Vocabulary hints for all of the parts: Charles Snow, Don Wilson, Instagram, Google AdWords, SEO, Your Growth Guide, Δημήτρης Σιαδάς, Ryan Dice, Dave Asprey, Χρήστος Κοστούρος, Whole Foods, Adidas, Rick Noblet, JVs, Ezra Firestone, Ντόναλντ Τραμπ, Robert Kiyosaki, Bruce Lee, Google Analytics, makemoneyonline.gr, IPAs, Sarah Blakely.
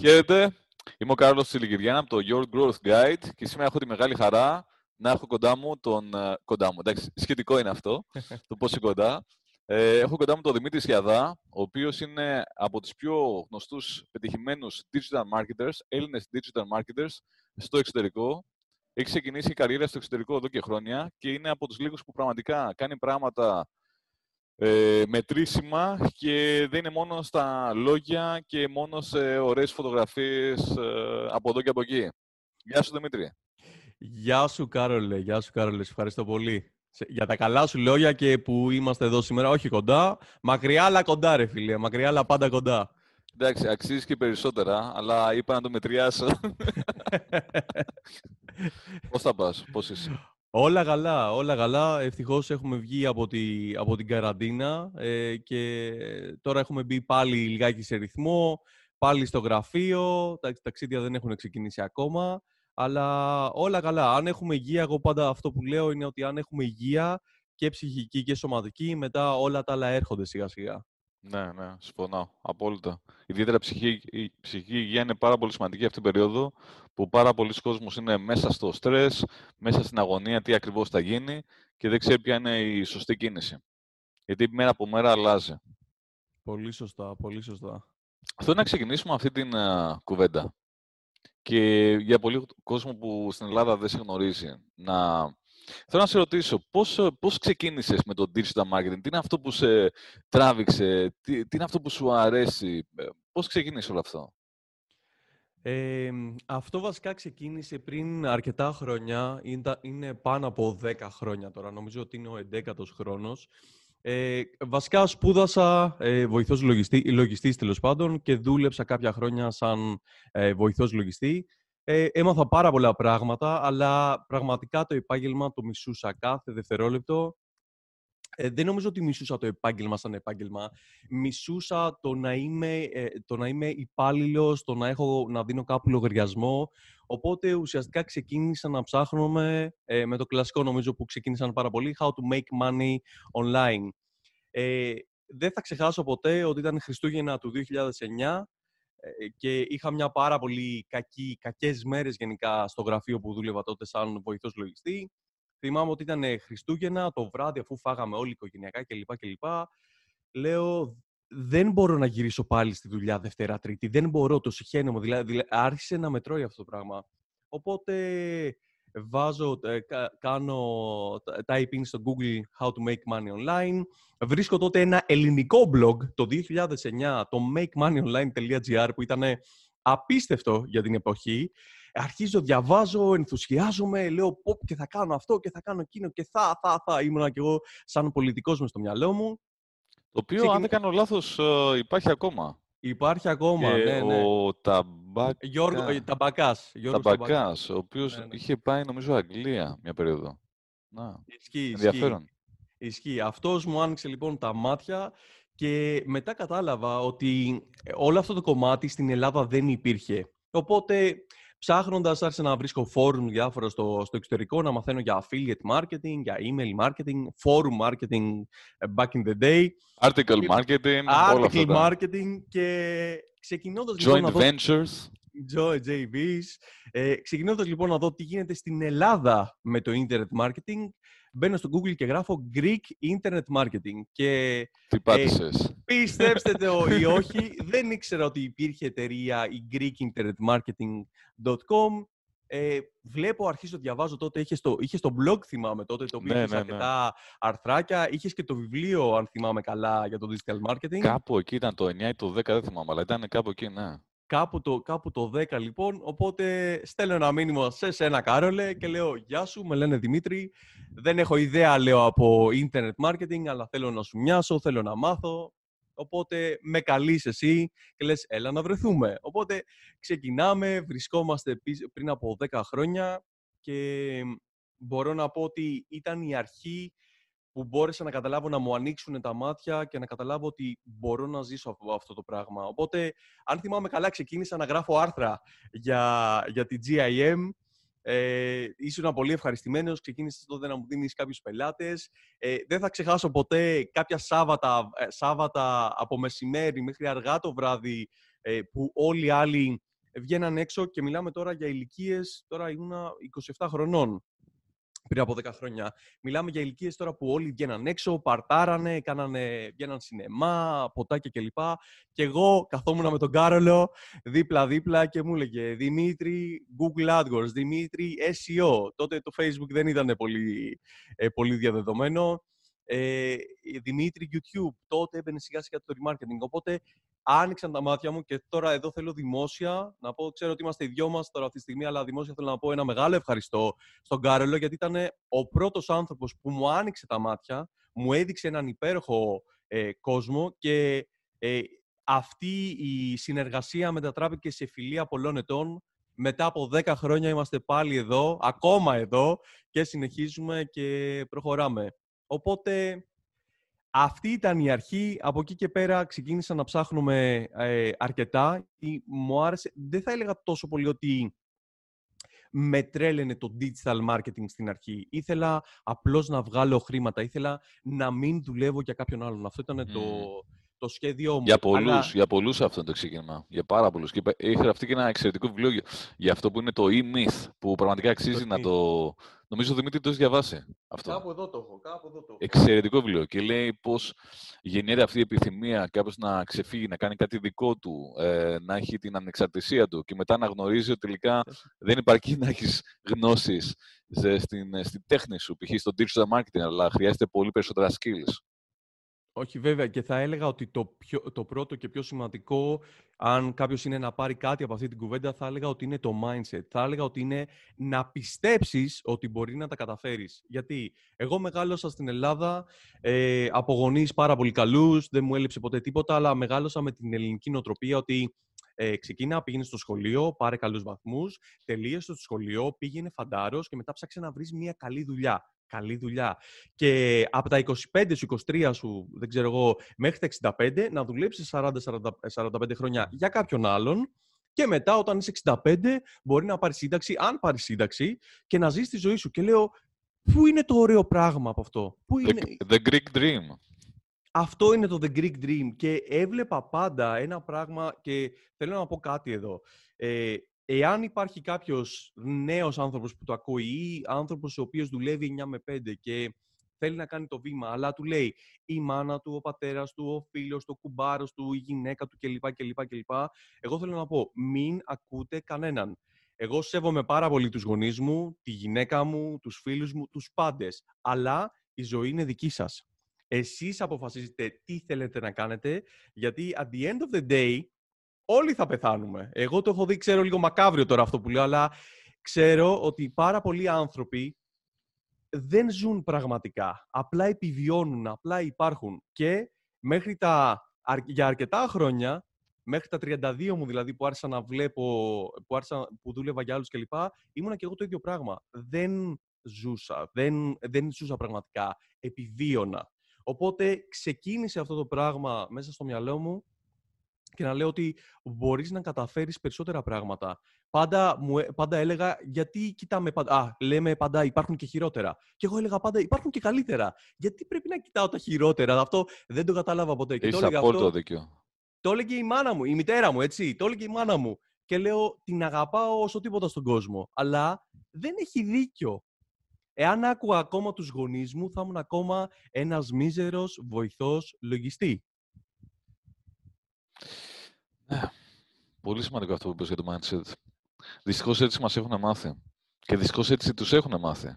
Χαίρετε, είμαι ο Κάρλος Σιλιγκυβιάννα από το Your Growth Guide και σήμερα έχω τη μεγάλη χαρά να έχω κοντά μου τον... εντάξει, σχετικό είναι αυτό, το πόσο κοντά. Έχω κοντά μου τον Δημήτρη Σιαδά, ο οποίος είναι από τους πιο γνωστούς πετυχημένους digital marketers, Έλληνες digital marketers, στο εξωτερικό. Έχει ξεκινήσει η καριέρα στο εξωτερικό εδώ και χρόνια και είναι από τους λίγους που πραγματικά κάνει πράγματα μετρήσιμα και δεν είναι μόνο στα λόγια και μόνο σε ωραίες φωτογραφίες από εδώ και από εκεί. Γεια σου, Δημήτρη. Γεια σου, Κάρολε. Γεια σου, Κάρολε. Ευχαριστώ πολύ για τα καλά σου λόγια και που είμαστε εδώ σήμερα. Όχι κοντά, μακριά αλλά κοντά, ρε φίλε. Μακριά αλλά πάντα κοντά. Εντάξει, αξίζει και περισσότερα, αλλά είπα να το μετριάσω. Πώς θα πας, πώς είσαι? Όλα καλά, όλα καλά. Ευτυχώς έχουμε βγει από την καραντίνα και τώρα έχουμε μπει πάλι λιγάκι σε ρυθμό, πάλι στο γραφείο, τα ταξίδια δεν έχουν ξεκινήσει ακόμα, αλλά όλα καλά. Αν έχουμε υγεία, εγώ πάντα αυτό που λέω είναι ότι αν έχουμε υγεία και ψυχική και σωματική, μετά όλα τα άλλα έρχονται σιγά σιγά. Ναι, ναι, συμφωνώ. Απόλυτα. Ιδιαίτερα η ψυχική υγεία είναι πάρα πολύ σημαντική αυτή την περίοδο που πάρα πολλοί κόσμος είναι μέσα στο στρες, μέσα στην αγωνία, τι ακριβώς θα γίνει και δεν ξέρει ποια είναι η σωστή κίνηση. Γιατί μέρα από μέρα αλλάζει. Πολύ σωστά, πολύ σωστά. Θέλω να ξεκινήσουμε αυτή την κουβέντα. Και για πολύ κόσμο που στην Ελλάδα δεν σε γνωρίζει, θέλω να σε ρωτήσω, πώς ξεκίνησες με το digital marketing, τι είναι αυτό που σε τράβηξε, τι είναι αυτό που σου αρέσει, πώς ξεκίνησε όλο αυτό? Αυτό βασικά ξεκίνησε πριν αρκετά χρόνια, είναι πάνω από 10 χρόνια τώρα, νομίζω ότι είναι ο 11ος χρόνος. Βασικά σπούδασα βοηθός λογιστής τέλος πάντων και δούλεψα κάποια χρόνια σαν βοηθός λογιστή. Έμαθα πάρα πολλά πράγματα, αλλά πραγματικά το επάγγελμα το μισούσα κάθε δευτερόλεπτο. Δεν νομίζω ότι μισούσα το επάγγελμα σαν επάγγελμα. Μισούσα το να είμαι υπάλληλος, να δίνω κάπου λογαριασμό. Οπότε ουσιαστικά ξεκίνησα να ψάχνομαι με το κλασικό νομίζω που ξεκίνησαν πάρα πολύ, how to make money online. Δεν θα ξεχάσω ποτέ ότι ήταν Χριστούγεννα του 2009 και είχα μια πάρα πολύ κακές μέρες γενικά στο γραφείο που δούλευα τότε σαν βοηθός λογιστή. Θυμάμαι ότι ήταν Χριστούγεννα, το βράδυ αφού φάγαμε όλοι οικογενειακά κλπ. Λέω, δεν μπορώ να γυρίσω πάλι στη δουλειά Δευτέρα Τρίτη, δεν μπορώ, το συχαίνομαι, δηλαδή άρχισε να με τρώει αυτό το πράγμα. Οπότε κάνω typing στο Google how to make money online. Βρίσκω τότε ένα ελληνικό blog το 2009, το makemoneyonline.gr που ήταν απίστευτο για την εποχή. Αρχίζω, διαβάζω, ενθουσιάζομαι, λέω πω και θα κάνω αυτό και θα κάνω εκείνο και θα ήμουνα κι εγώ σαν πολιτικός μες στο μυαλό μου. Το οποίο, αν δεν κάνω λάθος, υπάρχει ακόμα. Υπάρχει ακόμα, και ναι. Ο Ταμπακάς, ο οποίος είχε πάει, νομίζω, Αγγλία μια περίοδο. Να, ενδιαφέρον. Ισχύει. Αυτός μου άνοιξε λοιπόν τα μάτια και μετά κατάλαβα ότι όλο αυτό το κομμάτι στην Ελλάδα δεν υπήρχε. Οπότε, ψάχνοντας, άρχισα να βρίσκω forum διάφορα στο εξωτερικό, να μαθαίνω για affiliate marketing, για email marketing, forum marketing back in the day. Article marketing, όλα αυτά. Article marketing και ξεκινώντας λοιπόν να δω... Joint ventures. JVs. Ξεκινώντας λοιπόν να δω τι γίνεται στην Ελλάδα με το internet marketing, μπαίνω στο Google και γράφω Greek Internet Marketing. Και, τι πάτησες? Πιστέψτε το ή όχι, δεν ήξερα ότι υπήρχε εταιρεία η GreekInternetMarketing.com. Βλέπω, αρχίζω, διαβάζω τότε, είχες το blog, θυμάμαι τότε, το οποίο είχες αρκετά αρθράκια, είχες και το βιβλίο, αν θυμάμαι καλά, για το digital marketing. Κάπου εκεί ήταν το 9 ή το 10, δεν θυμάμαι, αλλά ήταν κάπου εκεί, ναι. Κάπου το 10 λοιπόν, οπότε στέλνω ένα μήνυμα σε σένα, Κάρολε, και λέω «Γεια σου, με λένε Δημήτρη, δεν έχω ιδέα, λέω, από internet marketing, αλλά θέλω να σου μοιάσω, θέλω να μάθω». Οπότε με καλείς εσύ και λες «Έλα να βρεθούμε». Οπότε ξεκινάμε, βρισκόμαστε πριν από 10 χρόνια και μπορώ να πω ότι ήταν η αρχή που μπόρεσα να καταλάβω, να μου ανοίξουν τα μάτια και να καταλάβω ότι μπορώ να ζήσω αυτό το πράγμα. Οπότε, αν θυμάμαι καλά, ξεκίνησα να γράφω άρθρα για την GIM. Ήσουν πολύ ευχαριστημένος, ξεκίνησες τότε να μου δίνεις κάποιους πελάτες. Δεν θα ξεχάσω ποτέ κάποια Σάββατα από μεσημέρι μέχρι αργά το βράδυ που όλοι οι άλλοι βγαίναν έξω και μιλάμε τώρα για ηλικίες, τώρα ήμουνα 27 χρονών πριν από 10 χρόνια. Μιλάμε για ηλικίες τώρα που όλοι βγαίναν έξω, παρτάρανε, βγαίναν σινεμά, ποτάκια κλπ. Και εγώ καθόμουν με τον Κάρολο δίπλα-δίπλα και μου έλεγε Δημήτρη Google AdWords, Δημήτρη SEO. Τότε το Facebook δεν ήταν πολύ διαδεδομένο. Δημήτρη YouTube, τότε έμπαινε σιγά-σιγά το remarketing. Οπότε άνοιξαν τα μάτια μου και τώρα εδώ θέλω δημόσια να πω, ξέρω ότι είμαστε οι δυο μας τώρα αυτή τη στιγμή, αλλά δημόσια θέλω να πω ένα μεγάλο ευχαριστώ στον Κάρολο, γιατί ήταν ο πρώτος άνθρωπος που μου άνοιξε τα μάτια, μου έδειξε έναν υπέροχο κόσμο και αυτή η συνεργασία μετατράπηκε σε φιλία πολλών ετών. Μετά από 10 χρόνια είμαστε πάλι εδώ, ακόμα εδώ και συνεχίζουμε και προχωράμε. Οπότε αυτή ήταν η αρχή. Από εκεί και πέρα ξεκίνησα να ψάχνουμε αρκετά. Μου άρεσε, δεν θα έλεγα τόσο πολύ ότι με τρέλαινε το digital marketing στην αρχή. Ήθελα απλώς να βγάλω χρήματα. Ήθελα να μην δουλεύω για κάποιον άλλον. Αυτό ήταν το σχέδιό μου. Για πολλούς αυτό είναι το ξεκίνημα. Για πάρα πολλούς. Έχει γραφτεί και ένα εξαιρετικό βιβλίο για αυτό που είναι το e-myth, που πραγματικά αξίζει να το... Νομίζω, Δημήτρη, το έχει διαβάσει αυτό. Κάπου εδώ το έχω. Εξαιρετικό βιβλίο. Και λέει πώς γεννιέται αυτή η επιθυμία κάποιος να ξεφύγει, να κάνει κάτι δικό του, να έχει την ανεξαρτησία του και μετά να γνωρίζει ότι τελικά δεν υπάρχει να έχεις γνώσεις στην τέχνη σου, π.χ. στο digital marketing, αλλά χρειάζεται πολύ περισσότερα skills. Όχι, βέβαια. Και θα έλεγα ότι το πρώτο και πιο σημαντικό, αν κάποιος είναι να πάρει κάτι από αυτή την κουβέντα, θα έλεγα ότι είναι το mindset. Θα έλεγα ότι είναι να πιστέψεις ότι μπορεί να τα καταφέρεις. Γιατί εγώ μεγάλωσα στην Ελλάδα από γονείς πάρα πολύ καλούς, δεν μου έλειψε ποτέ τίποτα, αλλά μεγάλωσα με την ελληνική νοοτροπία ότι ξεκίνα, πήγαινε στο σχολείο, πάρε καλούς βαθμούς, τελείωσε το σχολείο, πήγαινε φαντάρος και μετά ψάξε να βρεις μια καλή δουλειά. Και από τα 25 σου, 23 σου, δεν ξέρω εγώ, μέχρι τα 65, να δουλέψεις 40-45 χρόνια για κάποιον άλλον και μετά όταν είσαι 65 μπορεί να πάρεις σύνταξη, αν πάρεις σύνταξη, και να ζεις τη ζωή σου. Και λέω, πού είναι το ωραίο πράγμα από αυτό? Πού είναι... The Greek Dream. Αυτό είναι το The Greek Dream. Και έβλεπα πάντα ένα πράγμα και θέλω να πω κάτι εδώ. Εάν υπάρχει κάποιος νέος άνθρωπος που το ακούει ή άνθρωπος ο οποίος δουλεύει 9 με 5 και θέλει να κάνει το βήμα, αλλά του λέει η μάνα του, ο πατέρας του, ο φίλος του, ο κουμπάρος του, η γυναίκα του κλπ. Εγώ θέλω να πω, μην ακούτε κανέναν. Εγώ σέβομαι πάρα πολύ τους γονείς μου, τη γυναίκα μου, τους φίλους μου, τους πάντες. Αλλά η ζωή είναι δική σας. Εσείς αποφασίζετε τι θέλετε να κάνετε, γιατί at the end of the day, όλοι θα πεθάνουμε. Εγώ το έχω δει, ξέρω, λίγο μακάβριο τώρα αυτό που λέω, αλλά ξέρω ότι πάρα πολλοί άνθρωποι δεν ζουν πραγματικά. Απλά επιβιώνουν, απλά υπάρχουν. Και μέχρι για αρκετά χρόνια, μέχρι τα 32 μου δηλαδή, που άρχισα να βλέπω, που δούλευα για άλλους κλπ, ήμουνα και εγώ το ίδιο πράγμα. Δεν ζούσα, δεν ζούσα πραγματικά. Επιβίωνα. Οπότε ξεκίνησε αυτό το πράγμα μέσα στο μυαλό μου και να λέω ότι μπορείς να καταφέρεις περισσότερα πράγματα. Πάντα έλεγα, γιατί κοιτάμε πάντα... λέμε πάντα υπάρχουν και χειρότερα. Και εγώ έλεγα πάντα υπάρχουν και καλύτερα. Γιατί πρέπει να κοιτάω τα χειρότερα? Αυτό δεν το κατάλαβα ποτέ. Έχεις απόλυτο δίκιο. Το έλεγε η μάνα μου, η μητέρα μου, έτσι. Το έλεγε η μάνα μου. Και λέω, την αγαπάω όσο τίποτα στον κόσμο. Αλλά δεν έχει δίκιο. Εάν άκουγα ακόμα τους γονείς μου, θα ήμουν ακόμα ένας μίζερος βοηθός λογιστή. Πολύ σημαντικό αυτό που είπες για το mindset. Δυστυχώς έτσι μας έχουν μάθει. Και δυστυχώς έτσι τους έχουν μάθει.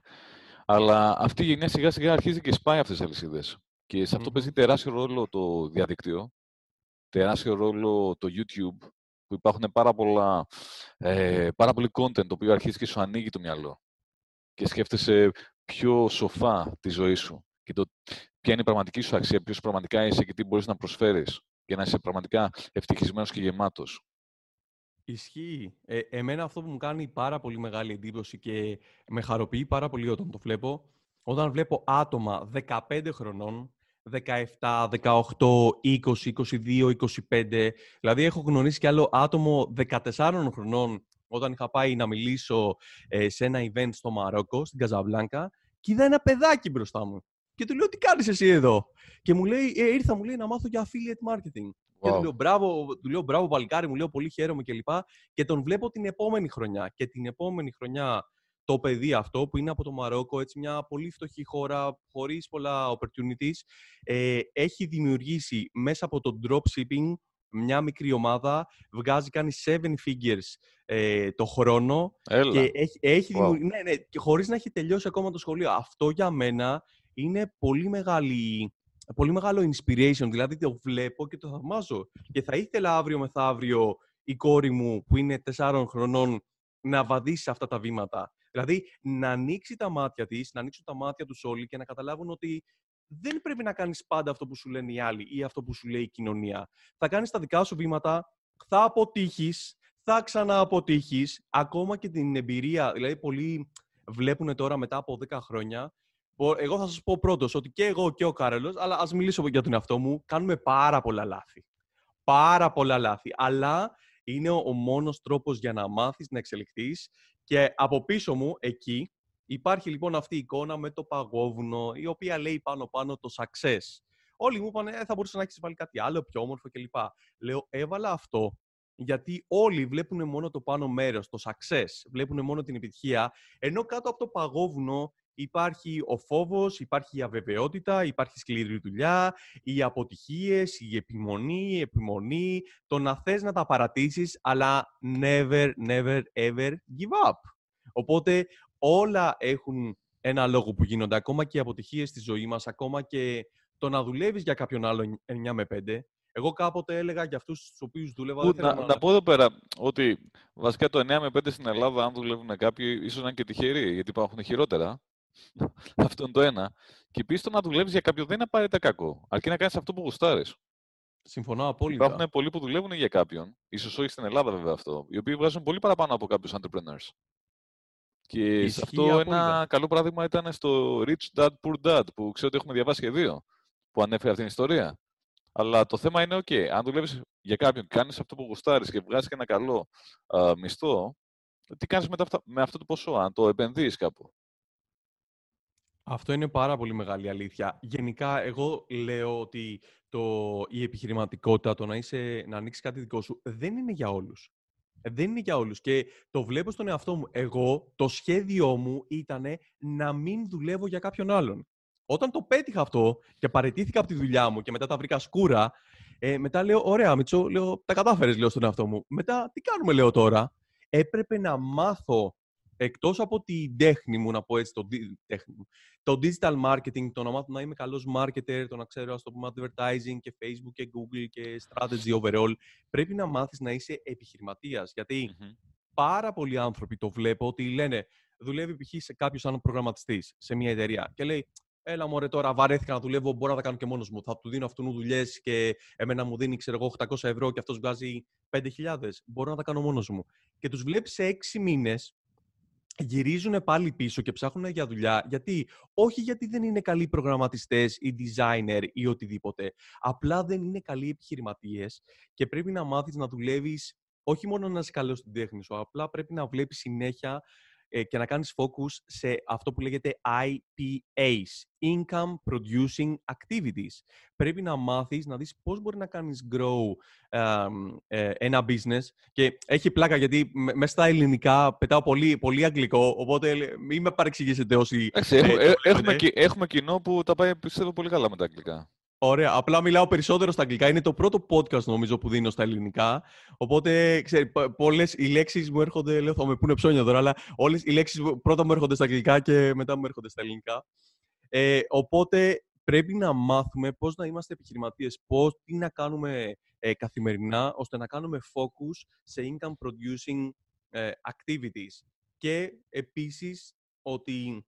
Αλλά αυτή η γενιά σιγά σιγά αρχίζει και σπάει αυτές τις αλυσίδες. Και σε αυτό παίζει τεράστιο ρόλο το διαδικτύο, τεράστιο ρόλο το YouTube, που υπάρχουν πάρα πολύ content, το οποίο αρχίζει και σου ανοίγει το μυαλό. Και σκέφτεσαι πιο σοφά τη ζωή σου. Και ποια είναι η πραγματική σου αξία, ποιος πραγματικά είσαι και τι μπορείς να προσφέρεις. Για να είσαι πραγματικά ευτυχισμένος και γεμάτος. Ισχύει. Εμένα αυτό που μου κάνει πάρα πολύ μεγάλη εντύπωση και με χαροποιεί πάρα πολύ όταν το βλέπω, όταν βλέπω άτομα 15 χρονών, 17, 18, 20, 22, 25, δηλαδή έχω γνωρίσει κι άλλο άτομο 14 χρονών όταν είχα πάει να μιλήσω σε ένα event στο Μαρόκο, στην Καζαμπλάνκα, και είδα ένα παιδάκι μπροστά μου. Και του λέω, τι κάνεις εσύ εδώ? Και μου λέει, ήρθα μου λέει, να μάθω για affiliate marketing. Wow. Και του λέω μπράβο παλικάρι, μου λέω πολύ χαίρομαι κλπ. Και τον βλέπω την επόμενη χρονιά. Και την επόμενη χρονιά το παιδί αυτό που είναι από το Μαρόκο, έτσι μια πολύ φτωχή χώρα, χωρίς πολλά opportunities, έχει δημιουργήσει μέσα από το dropshipping μια μικρή ομάδα, βγάζει, κάνει 7 figures το χρόνο. Έλα. Και έχει wow. ναι, και χωρίς να έχει τελειώσει ακόμα το σχολείο. Αυτό για μένα είναι πολύ μεγάλο inspiration, δηλαδή το βλέπω και το θαυμάζω. Και θα ήθελα αύριο μεθαύριο η κόρη μου που είναι 4 χρονών να βαδίσει αυτά τα βήματα. Δηλαδή να ανοίξει τα μάτια της, να ανοίξουν τα μάτια τους όλοι και να καταλάβουν ότι δεν πρέπει να κάνεις πάντα αυτό που σου λένε οι άλλοι ή αυτό που σου λέει η κοινωνία. Θα κάνεις τα δικά σου βήματα, θα αποτύχεις, θα ξανααποτύχεις. Ακόμα και την εμπειρία, δηλαδή πολλοί βλέπουν τώρα μετά από 10 χρόνια. Εγώ θα σας πω πρώτος ότι και εγώ και ο Κάρολος, αλλά ας μιλήσω για τον εαυτό μου, κάνουμε πάρα πολλά λάθη. Πάρα πολλά λάθη. Αλλά είναι ο μόνος τρόπος για να μάθεις, να εξελιχθείς. Και από πίσω μου, εκεί, υπάρχει λοιπόν αυτή η εικόνα με το παγόβουνο, η οποία λέει πάνω-πάνω το success. Όλοι μου είπαν, θα μπορούσε να έχεις βάλει κάτι άλλο, πιο όμορφο κλπ. Λέω, έβαλα αυτό, γιατί όλοι βλέπουν μόνο το πάνω μέρος, το success, βλέπουν μόνο την επιτυχία, ενώ κάτω από το παγόβουνο υπάρχει ο φόβος, υπάρχει η αβεβαιότητα, υπάρχει σκληρή δουλειά, οι αποτυχίες, η επιμονή, το να θες να τα παρατήσεις, αλλά never ever give up. Οπότε όλα έχουν ένα λόγο που γίνονται, ακόμα και οι αποτυχίες στη ζωή μας, ακόμα και το να δουλεύεις για κάποιον άλλον 9 με 5. Εγώ κάποτε έλεγα για αυτούς τους οποίους δούλευα... Να πω εδώ πέρα ότι βασικά το 9 με 5 στην Ελλάδα, αν δουλεύουν κάποιοι, ίσως να είναι και τυχεροί, γιατί υπάρχουν χειρότερα. Αυτό είναι το ένα. Και επίσης το να δουλεύεις για κάποιον δεν είναι απαραίτητα κακό, αρκεί να κάνεις αυτό που γουστάρεις. Συμφωνώ απόλυτα. Υπάρχουν πολλοί που δουλεύουν για κάποιον, ίσως όχι στην Ελλάδα βέβαια αυτό, οι οποίοι βγάζουν πολύ παραπάνω από κάποιους entrepreneurs. Και ισχύει σε αυτό απόλυτα. Ένα καλό παράδειγμα ήταν στο Rich Dad Poor Dad, που ξέρω ότι έχουμε διαβάσει και δύο, που ανέφερε αυτήν την ιστορία. Αλλά το θέμα είναι, OK, αν δουλεύεις για κάποιον, κάνεις αυτό που γουστάρεις και βγάζεις και ένα καλό μισθό, τι κάνεις με αυτό το ποσό, αν το επενδύεις κάπου. Αυτό είναι πάρα πολύ μεγάλη αλήθεια. Γενικά, εγώ λέω ότι η επιχειρηματικότητα, το να ανοίξεις κάτι δικό σου, δεν είναι για όλους. Δεν είναι για όλους. Και το βλέπω στον εαυτό μου. Εγώ, το σχέδιό μου ήταν να μην δουλεύω για κάποιον άλλον. Όταν το πέτυχα αυτό και παραιτήθηκα από τη δουλειά μου και μετά τα βρήκα σκούρα, μετά λέω, ωραία Μητσό, τα κατάφερες, λέω στον εαυτό μου. Μετά, τι κάνουμε, λέω τώρα. Έπρεπε να μάθω, εκτός από την τέχνη μου, να πω έτσι, το digital marketing, το να μάθω να είμαι καλός marketer, το να ξέρω, ας το πούμε, advertising και Facebook και Google και strategy overall, πρέπει να μάθεις να είσαι επιχειρηματίας. Γιατί πάρα πολλοί άνθρωποι το βλέπω ότι λένε, δουλεύει π.χ. σε κάποιο σαν προγραμματιστής σε μια εταιρεία και λέει, έλα μωρέ τώρα, βαρέθηκα να δουλεύω, μπορώ να τα κάνω και μόνος μου. Θα του δίνω αυτού δουλειές και εμένα μου δίνει, ξέρω εγώ, 800 ευρώ και αυτός βγάζει 5.000. Μπορώ να τα κάνω μόνος μου. Και τους βλέπεις σε 6 μήνες, γυρίζουν πάλι πίσω και ψάχνουν για δουλειά. Γιατί? Όχι γιατί δεν είναι καλοί προγραμματιστές ή designer ή οτιδήποτε. Απλά δεν είναι καλοί επιχειρηματίες και πρέπει να μάθεις να δουλεύεις, όχι μόνο να είσαι καλός στην τέχνη σου, απλά πρέπει να βλέπεις συνέχεια και να κάνεις focus σε αυτό που λέγεται IPAs, Income Producing Activities. Πρέπει να μάθεις, να δεις πώς μπορεί να κάνεις grow ένα business. Και έχει πλάκα γιατί μέσα στα ελληνικά πετάω πολύ, πολύ αγγλικό, οπότε μην με παρεξηγήσετε όσοι... Έχουμε κοινό που τα πάει, πιστεύω, πολύ καλά με τα αγγλικά. Ωραία, απλά μιλάω περισσότερο στα αγγλικά. Είναι το πρώτο podcast, νομίζω, που δίνω στα ελληνικά. Οπότε, πολλές οι λέξεις μου έρχονται, λέω, θα με πούνε ψώνια τώρα, αλλά όλες οι λέξεις πρώτα μου έρχονται στα αγγλικά και μετά μου έρχονται στα ελληνικά. Οπότε, πρέπει να μάθουμε πώς να είμαστε επιχειρηματίες, τι να κάνουμε καθημερινά, ώστε να κάνουμε focus σε income producing activities. Και, επίσης, ότι...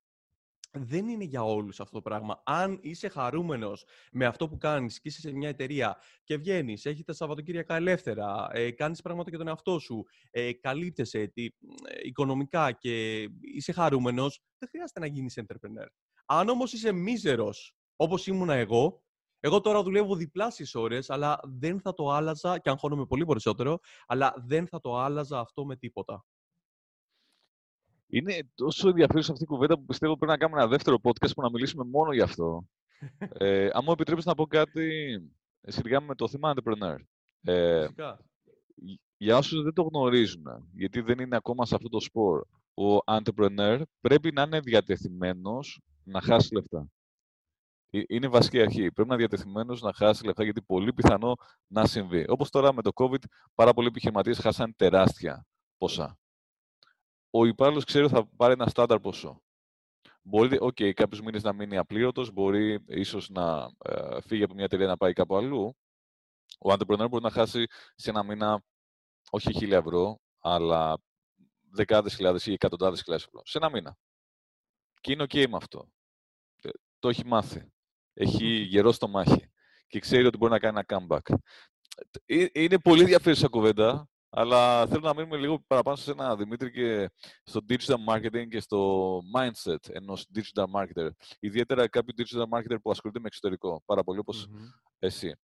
δεν είναι για όλους αυτό το πράγμα. Αν είσαι χαρούμενος με αυτό που κάνεις και είσαι σε μια εταιρεία και βγαίνεις, έχεις τα Σαββατοκύριακα ελεύθερα, κάνεις πράγματα για τον εαυτό σου, καλύπτεσαι οικονομικά και είσαι χαρούμενος, δεν χρειάζεται να γίνεις entrepreneur. Αν όμως είσαι μίζερος, όπως ήμουνα εγώ τώρα δουλεύω διπλάσιες ώρες, αλλά δεν θα το άλλαζα, και αγχώνομαι πολύ περισσότερο, αλλά δεν θα το άλλαζα αυτό με τίποτα. Είναι τόσο ενδιαφέρουσα αυτή η κουβέντα που πιστεύω πρέπει να κάνουμε ένα δεύτερο podcast που να μιλήσουμε μόνο γι' αυτό. Αν μου επιτρέπεις να πω κάτι σχετικά με το θέμα entrepreneur. Φυσικά. Για όσους δεν το γνωρίζουν, γιατί δεν είναι ακόμα σε αυτό το σπορ, ο entrepreneur πρέπει να είναι διατεθειμένος να χάσει λεφτά. Είναι βασική αρχή. Πρέπει να είναι διατεθειμένος να χάσει λεφτά, γιατί πολύ πιθανό να συμβεί. Όπως τώρα με το COVID, πάρα πολλοί επιχειρηματίες χάσαν τεράστια ποσά. Ο υπάλληλος ξέρει ότι θα πάρει ένα στάνταρ ποσό. Μπορεί, κάποιους μήνες να μείνει απλήρωτος, μπορεί ίσως να φύγει από μια εταιρεία να πάει κάπου αλλού. Ο entrepreneur μπορεί να χάσει σε ένα μήνα όχι 1.000 ευρώ, αλλά δεκάδες χιλιάδες ή εκατοντάδες χιλιάδες ευρώ. Σε ένα μήνα. Και είναι ok με αυτό. Το έχει μάθει. Έχει γερό το μάχη. Και ξέρει ότι μπορεί να κάνει ένα comeback. Είναι πολύ ενδιαφέρουσα κουβέντα, αλλά θέλω να μείνουμε λίγο παραπάνω σε ένα, Δημήτρη, και στο digital marketing και στο mindset ενός digital marketer. Ιδιαίτερα κάποιου digital marketer που ασχολείται με εξωτερικό, πάρα πολύ όπως εσύ.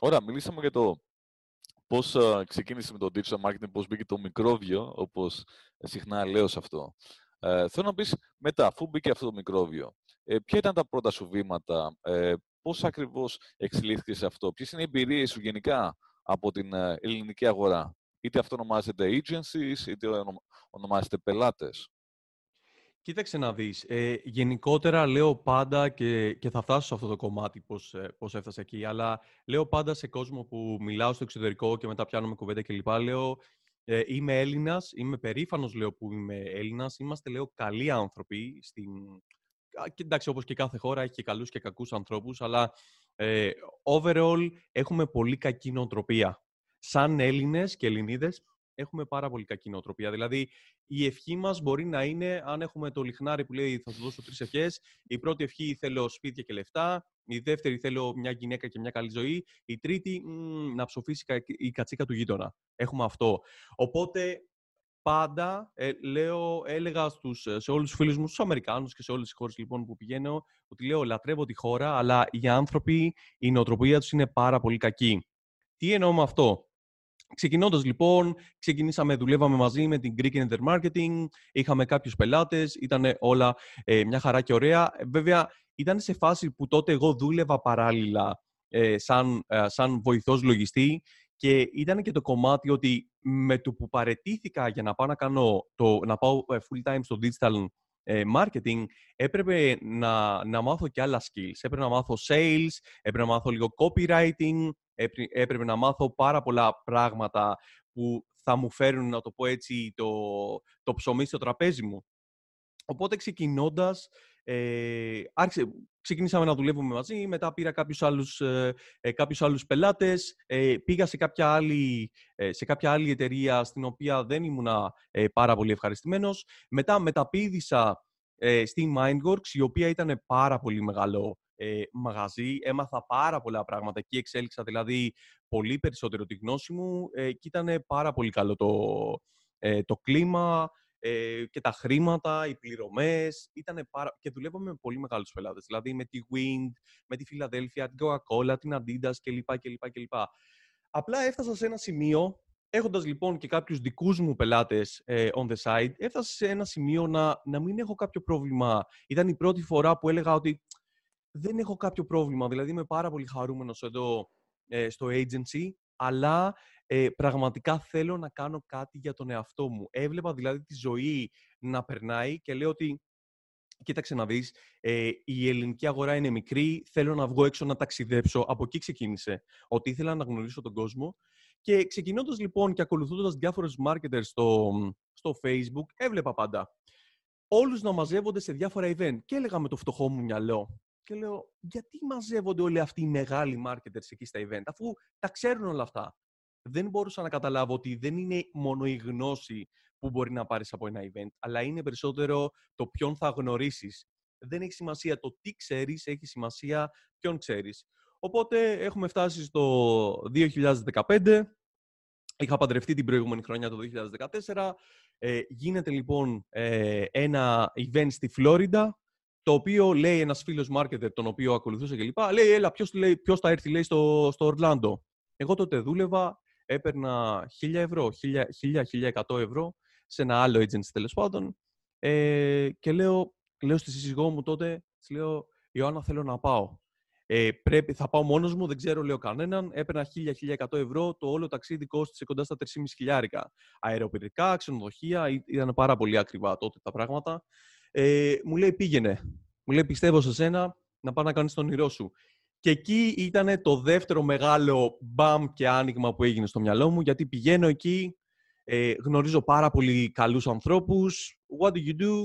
Ωραία, μιλήσαμε για το πώς ξεκίνησε με το digital marketing, πώς μπήκε το μικρόβιο, όπως συχνά λέω σε αυτό. Θέλω να πεις μετά, αφού μπήκε αυτό το μικρόβιο, ποια ήταν τα πρώτα σου βήματα, πώς ακριβώς εξελίχθηκες σε αυτό, ποιες είναι οι εμπειρίες σου γενικά από την ελληνική αγορά, είτε αυτό ονομάζεται agencies, είτε ονομάζεται πελάτες. Κοίταξε να δεις. Γενικότερα λέω πάντα και θα φτάσω σε αυτό το κομμάτι πώς έφτασα εκεί, αλλά λέω πάντα σε κόσμο που μιλάω στο εξωτερικό και μετά πιάνομαι κουβέντα κλπ. Λέω είμαι Έλληνας, είμαι περήφανος λέω που είμαι Έλληνας, είμαστε λέω καλοί άνθρωποι. Και, εντάξει, όπως και κάθε χώρα έχει και καλούς και κακούς ανθρώπους, αλλά overall έχουμε πολύ κακή νοοτροπία. Σαν Έλληνες και Ελληνίδες έχουμε πάρα πολύ κακή νοοτροπία. Δηλαδή, η ευχή μας μπορεί να είναι, αν έχουμε το λιχνάρι που λέει θα σου δώσω 3 ευχές, η πρώτη ευχή θέλω σπίτια και λεφτά, η δεύτερη θέλω μια γυναίκα και μια καλή ζωή, η τρίτη να ψοφήσει η κατσίκα του γείτονα. Έχουμε αυτό. Οπότε, πάντα έλεγα σε όλους τους φίλους μου, στους Αμερικάνους και σε όλες τις χώρες λοιπόν, που πηγαίνω, ότι λέω λατρεύω τη χώρα, αλλά οι άνθρωποι, η νοοτροπία τους είναι πάρα πολύ κακή. Τι εννοώ με αυτό? Ξεκινώντας λοιπόν, δουλεύαμε μαζί με την Greek Internet Marketing, είχαμε κάποιους πελάτες, ήταν όλα μια χαρά και ωραία. Βέβαια, ήταν σε φάση που τότε εγώ δούλευα παράλληλα σαν βοηθός λογιστή και ήταν και το κομμάτι ότι με το που παρετήθηκα για να πάω να πάω full time στο digital marketing, έπρεπε να μάθω και άλλα skills. Έπρεπε να μάθω sales, έπρεπε να μάθω λίγο copywriting, έπρεπε να μάθω πάρα πολλά πράγματα που θα μου φέρουν, να το πω έτσι, το ψωμί στο τραπέζι μου. Οπότε ξεκινήσαμε να δουλεύουμε μαζί, μετά πήρα κάποιους άλλους πελάτες, πήγα σε κάποια άλλη εταιρεία στην οποία δεν ήμουνα πάρα πολύ ευχαριστημένος. Μετά μεταπήδησα στη Mindworks, η οποία ήταν πάρα πολύ μεγάλο μαγαζί. Έμαθα πάρα πολλά πράγματα εκεί, εξέλιξα δηλαδή πολύ περισσότερο τη γνώση μου και ήταν πάρα πολύ καλό το κλίμα και τα χρήματα, οι πληρωμές. Και δουλεύαμε με πολύ μεγάλους πελάτες, δηλαδή με τη Wind, με τη Philadelphia, την Coca-Cola, την Adidas κλπ. Απλά έφτασα σε ένα σημείο, έχοντας λοιπόν και κάποιους δικούς μου πελάτες on the side, έφτασα σε ένα σημείο να μην έχω κάποιο πρόβλημα. Ήταν η πρώτη φορά που έλεγα ότι δεν έχω κάποιο πρόβλημα, δηλαδή είμαι πάρα πολύ χαρούμενος εδώ στο agency, αλλά πραγματικά θέλω να κάνω κάτι για τον εαυτό μου. Έβλεπα δηλαδή τη ζωή να περνάει και λέω ότι κοίταξε να δεις, η ελληνική αγορά είναι μικρή, θέλω να βγω έξω να ταξιδέψω. Από εκεί ξεκίνησε, ότι ήθελα να γνωρίσω τον κόσμο. Και ξεκινώντας λοιπόν και ακολουθώντας διάφορους marketers στο Facebook, έβλεπα πάντα όλους να μαζεύονται σε διάφορα event και έλεγα με το φτωχό μου μυαλό. Και λέω, γιατί μαζεύονται όλοι αυτοί οι μεγάλοι marketers εκεί στα event, αφού τα ξέρουν όλα αυτά. Δεν μπορούσα να καταλάβω ότι δεν είναι μόνο η γνώση που μπορεί να πάρεις από ένα event, αλλά είναι περισσότερο το ποιον θα γνωρίσεις. Δεν έχει σημασία το τι ξέρεις, έχει σημασία ποιον ξέρεις. Οπότε έχουμε φτάσει στο 2015, είχα παντρευτεί την προηγούμενη χρονιά το 2014, γίνεται λοιπόν ένα event στη Φλόριντα, το οποίο λέει ένας φίλος marketer, τον οποίο ακολουθούσε κλπ. Λέει, έλα, ποιος θα έρθει, λέει, στο Ορλάντο. Εγώ τότε δούλευα, έπαιρνα 1.000 ευρώ, 1.000-1.100 ευρώ σε ένα άλλο agency τέλος πάντων. Και λέω στη σύζυγό μου τότε, της λέω, Ιωάννα, θέλω να πάω. Θα πάω μόνος μου, δεν ξέρω, λέω κανέναν. Έπαιρνα 1.000-1.100 ευρώ, το όλο ταξίδι κόστησε κοντά στα 3.500. Αεροπορικά, ξενοδοχεία, ήταν πάρα πολύ ακριβά τότε τα πράγματα. Μου λέει πήγαινε. Μου λέει πιστεύω σε σένα, να πας να κάνεις τον όνειρό σου. Και εκεί ήταν το δεύτερο μεγάλο μπαμ και άνοιγμα που έγινε στο μυαλό μου, γιατί πηγαίνω εκεί, γνωρίζω πάρα πολύ καλούς ανθρώπους. What do you do?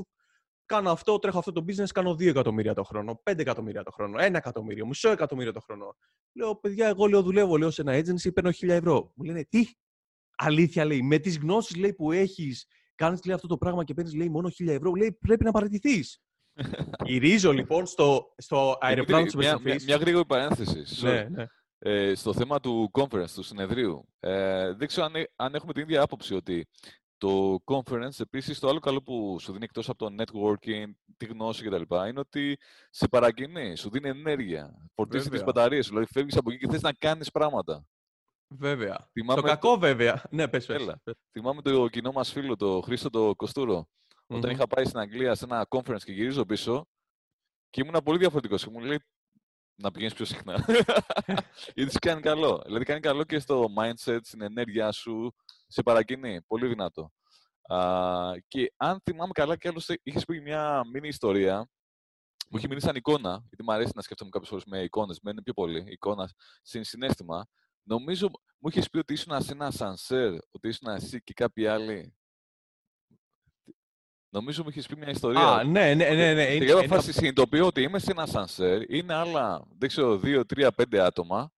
Κάνω αυτό, τρέχω αυτό το business, κάνω 2 εκατομμύρια το χρόνο, 5 εκατομμύρια το χρόνο, 1 εκατομμύριο, μισό εκατομμύριο το χρόνο. Λέω, παιδιά, εγώ λέω, δουλεύω, λέω, σε ένα agency, παίρνω 1.000 ευρώ. Μου λένε, τι, αλήθεια, λέει, με τις γνώσεις, λέει, που έχεις, κάνεις, λέει, αυτό το πράγμα και παίρνεις, λέει, μόνο 1.000 ευρώ, λέει, πρέπει να παραιτηθείς. Γυρίζω, λοιπόν, στο αεροπλάνο της Μεσσοφής. Μια γρήγορη παρένθεση. Ναι, ναι. Στο θέμα του conference, του συνεδρίου. Δεν ξέρω αν έχουμε την ίδια άποψη ότι το conference, επίσης, το άλλο καλό που σου δίνει εκτός από το networking, τη γνώση κτλ. Είναι ότι σε παρακινεί, σου δίνει ενέργεια. Φορτίζει τις μπαταρίες σου. Δηλαδή, φεύγεις από εκεί και θες να κάνεις πράγματα. Βέβαια. Θυμάμαι το κακό, βέβαια. Ναι, πες. Θυμάμαι το κοινό μας φίλο, το Χρήστο το Κοστούρο. Mm-hmm. Όταν είχα πάει στην Αγγλία σε ένα conference και γυρίζω πίσω και ήμουν πολύ διαφορετικός. Και μου λέει να πηγαίνεις πιο συχνά. Γιατί σου κάνει καλό. Δηλαδή, κάνει καλό και στο mindset, στην ενέργειά σου. Σε παρακινεί, πολύ δυνατό. Και αν θυμάμαι καλά, κι άλλωστε είχες πει μια μίνι ιστορία που είχε μείνει σαν εικόνα, γιατί μου αρέσει να σκέφτομαι κάποιες φορές με εικόνες, μένει πιο πολύ εικόνα συνέστημα. Νομίζω μου είχες πει ότι ήσουν σε ένα σανσέρ, ότι ήσουν εσύ και κάποιοι άλλοι. Νομίζω μου είχες πει μια ιστορία. Ναι. Στην κάποια φάση συνειδητοποιώ ότι είμαι σε ένα σανσέρ, είναι άλλα, δεν ξέρω, 2, 3, 5 άτομα.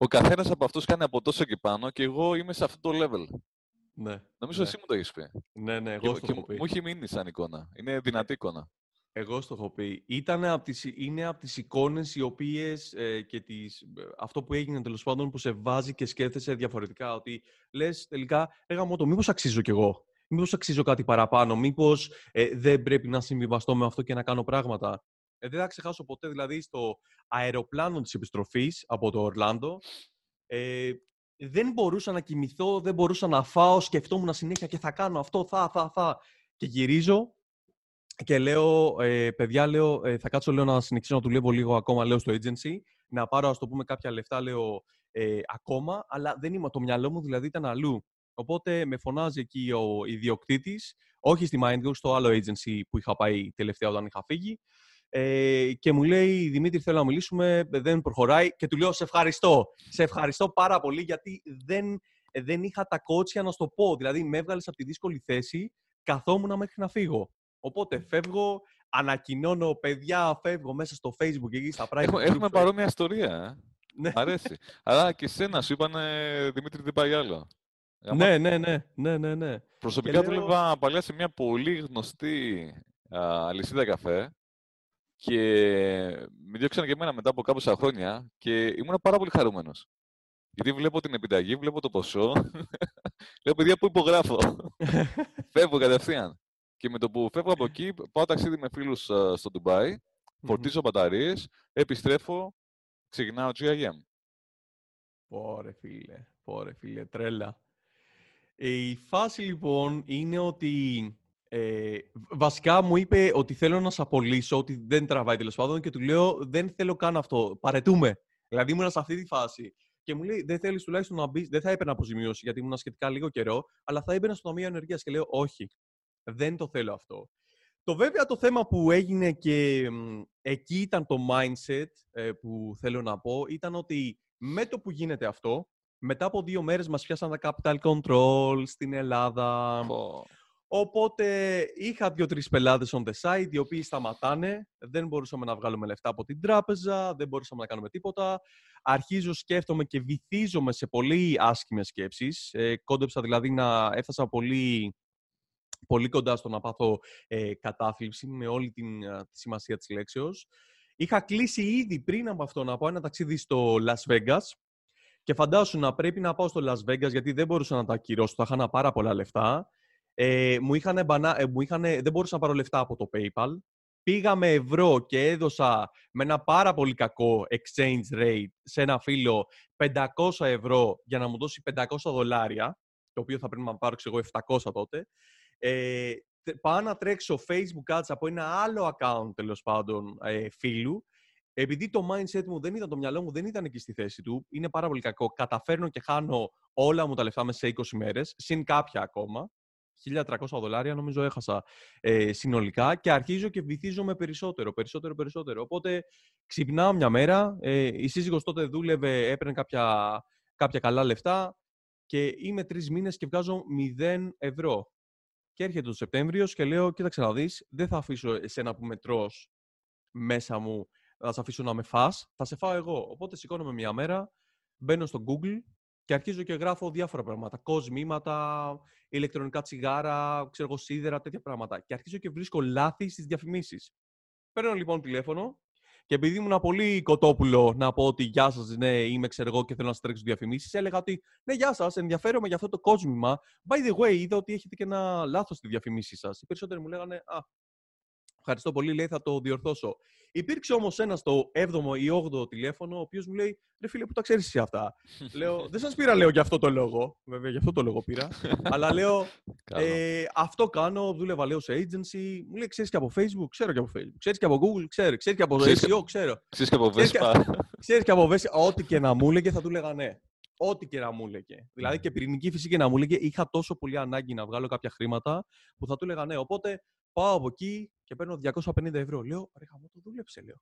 Ο καθένας από αυτούς κάνει από τόσο και πάνω και εγώ είμαι σε αυτό το level. Ναι. Νομίζω εσύ μου το έχεις πει. Ναι, εγώ στο έχω πει. Μου έχει μείνει σαν εικόνα. Είναι δυνατή εικόνα. Εγώ στο έχω πει. Είναι από τις εικόνες οι οποίες και αυτό που έγινε τέλος πάντων που σε βάζει και σκέφτεσαι διαφορετικά. Ότι λες τελικά, μήπως αξίζω κι εγώ. Μήπως αξίζω κάτι παραπάνω. Μήπως δεν πρέπει να συμβιβαστώ με αυτό και να κάνω πράγματα. Δεν θα ξεχάσω ποτέ, δηλαδή, στο αεροπλάνο της επιστροφής από το Ορλάντο. Δεν μπορούσα να κοιμηθώ, δεν μπορούσα να φάω, σκεφτόμουν συνέχεια και θα κάνω αυτό, θα. Και γυρίζω και λέω, παιδιά, λέω, θα κάτσω, λέω, να συνεχίσω να δουλεύω λίγο ακόμα, λέω, στο agency, να πάρω, ας το πούμε, κάποια λεφτά, λέω, ακόμα, αλλά δεν είμαι, το μυαλό μου, δηλαδή, ήταν αλλού. Οπότε με φωνάζει εκεί ο ιδιοκτήτης, όχι στη MindGo, στο άλλο agency που είχα πάει τελευταία όταν είχα φύγει. Και μου λέει, Δημήτρη, θέλω να μιλήσουμε, δεν προχωράει. Και του λέω, σε ευχαριστώ. Σε ευχαριστώ πάρα πολύ, γιατί δεν είχα τα κότσια να σου το πω. Δηλαδή, με έβγαλες από τη δύσκολη θέση, καθόμουν μέχρι να φύγω. Οπότε φεύγω, ανακοινώνω, παιδιά, φεύγω μέσα στο Facebook εκεί στα private. Έχουμε παρόμοια ιστορία. Ναι. Αρέσει. Αλλά και σένα σου είπαν, Δημήτρη, δεν πάει άλλο. Ναι. Προσωπικά δούλευα παλιά σε μια πολύ γνωστή αλυσίδα καφέ. Και με διώξανε και εμένα μετά από κάποια χρόνια και ήμουν πάρα πολύ χαρούμενος. Γιατί βλέπω την επιταγή, βλέπω το ποσό. Λέω, παιδιά, πού υπογράφω. Φεύγω κατευθείαν. Και με το που φεύγω από εκεί, πάω ταξίδι με φίλους στο Ντουμπάι, φορτίζω μπαταρίες, επιστρέφω, ξεκινάω GIM. Πόρε φίλε, τρέλα. Η φάση λοιπόν είναι ότι... βασικά μου είπε ότι θέλω να σε απολύσω, ότι δεν τραβάει τέλος πάντων και του λέω δεν θέλω καν αυτό, παρετούμε. Δηλαδή ήμουν σε αυτή τη φάση. Και μου λέει δεν θέλεις τουλάχιστον να μπεις, δεν θα έπαιρνα αποζημίωση γιατί ήμουν σχετικά λίγο καιρό, αλλά θα έμπαινα στο ταμείο ενεργείας και λέω όχι, δεν το θέλω αυτό. Το βέβαια το θέμα που έγινε και εκεί ήταν το mindset που θέλω να πω, ήταν ότι με το που γίνεται αυτό, μετά από 2 μέρες μας πιάσαν τα capital control στην Ελλάδα. Οπότε είχα 2-3 πελάτες on the side, οι οποίοι σταματάνε, δεν μπορούσαμε να βγάλουμε λεφτά από την τράπεζα, δεν μπορούσαμε να κάνουμε τίποτα. Αρχίζω, σκέφτομαι και βυθίζομαι σε πολύ άσχημες σκέψεις. Κόντεψα δηλαδή να έφτασα πολύ, πολύ κοντά στο να πάθω κατάθλιψη με όλη τη σημασία της λέξεως. Είχα κλείσει ήδη πριν από αυτό να πάω ένα ταξίδι στο Las Vegas και φαντάσου να πρέπει να πάω στο Las Vegas γιατί δεν μπορούσα να τα ακυρώσω, τα χάνα πάρα πολλά λεφτά. Δεν μπορούσα να πάρω λεφτά από το PayPal. Πήγα με ευρώ και έδωσα με ένα πάρα πολύ κακό exchange rate σε ένα φίλο 500 ευρώ για να μου δώσει $500, το οποίο θα πρέπει να πάρω εγώ 700 τότε. Πάω να τρέξω Facebook ads από ένα άλλο account τέλος πάντων φίλου Επειδή το mindset μου δεν ήταν, το μυαλό μου δεν ήταν εκεί στη θέση του, είναι πάρα πολύ κακό. Καταφέρνω και χάνω όλα μου τα λεφτά μέσα σε 20 μέρες, συν κάποια ακόμα. $1,300 νομίζω έχασα συνολικά και αρχίζω και βυθίζομαι περισσότερο. Οπότε ξυπνάω μια μέρα, η σύζυγος τότε δούλευε, έπαιρνε κάποια καλά λεφτά και είμαι 3 μήνες και βγάζω 0 ευρώ. Και έρχεται το Σεπτέμβριος και λέω, κοίταξε να δεις, δεν θα αφήσω εσένα που μετρός μέσα μου, θα σε αφήσω να με φας, θα σε φάω εγώ. Οπότε σηκώνομαι μια μέρα, μπαίνω στο Google και αρχίζω και γράφω διάφορα πράγματα. Κοσμήματα, ηλεκτρονικά τσιγάρα, ξέρω εγώ, σίδερα, τέτοια πράγματα. Και αρχίζω και βρίσκω λάθη στις διαφημίσεις. Παίρνω λοιπόν τηλέφωνο και επειδή ήμουν πολύ κοτόπουλο να πω ότι γεια σας, ναι, είμαι ξέρω εγώ και θέλω να σας τρέξω διαφημίσεις, έλεγα ότι ναι, γεια σας, ενδιαφέρομαι για αυτό το κοσμήμα. By the way, είδα ότι έχετε και ένα λάθος στη διαφημίση σας. Οι περισσότεροι μου λέγανε, ευχαριστώ πολύ, λέει, θα το διορθώσω. Υπήρξε όμως ένας στο 7ο ή 8ο τηλέφωνο, ο οποίος μου λέει, ρε φίλε, πού τα ξέρεις εσύ αυτά? Λέω, δεν σας πήρα, λέω, για αυτό το λόγο. Βέβαια, για αυτό το λόγο πήρα. Αλλά λέω, αυτό κάνω, δούλευα, λέω, σε agency. Μου λέει, ξέρεις και από Facebook? Ξέρω και από Facebook. Ξέρεις και από Google? Ξέρω. Ξέρεις και από SEO? Ξέρω. Ξέρεις και από Vespa? Ξέρεις και από Vespa. Ό,τι και να μου έλεγε, θα του λέγα ναι. Ό,τι και να μου έλεγε. Δηλαδή και πυρηνική φυσική να μου έλεγε, είχα τόσο πολύ ανάγκη να βγάλω κάποια χρήματα που θα του λέγα ναι. Οπότε πάω από εκεί και παίρνω €250. Λέω, ρε χαμό, το δούλεψε, λέω.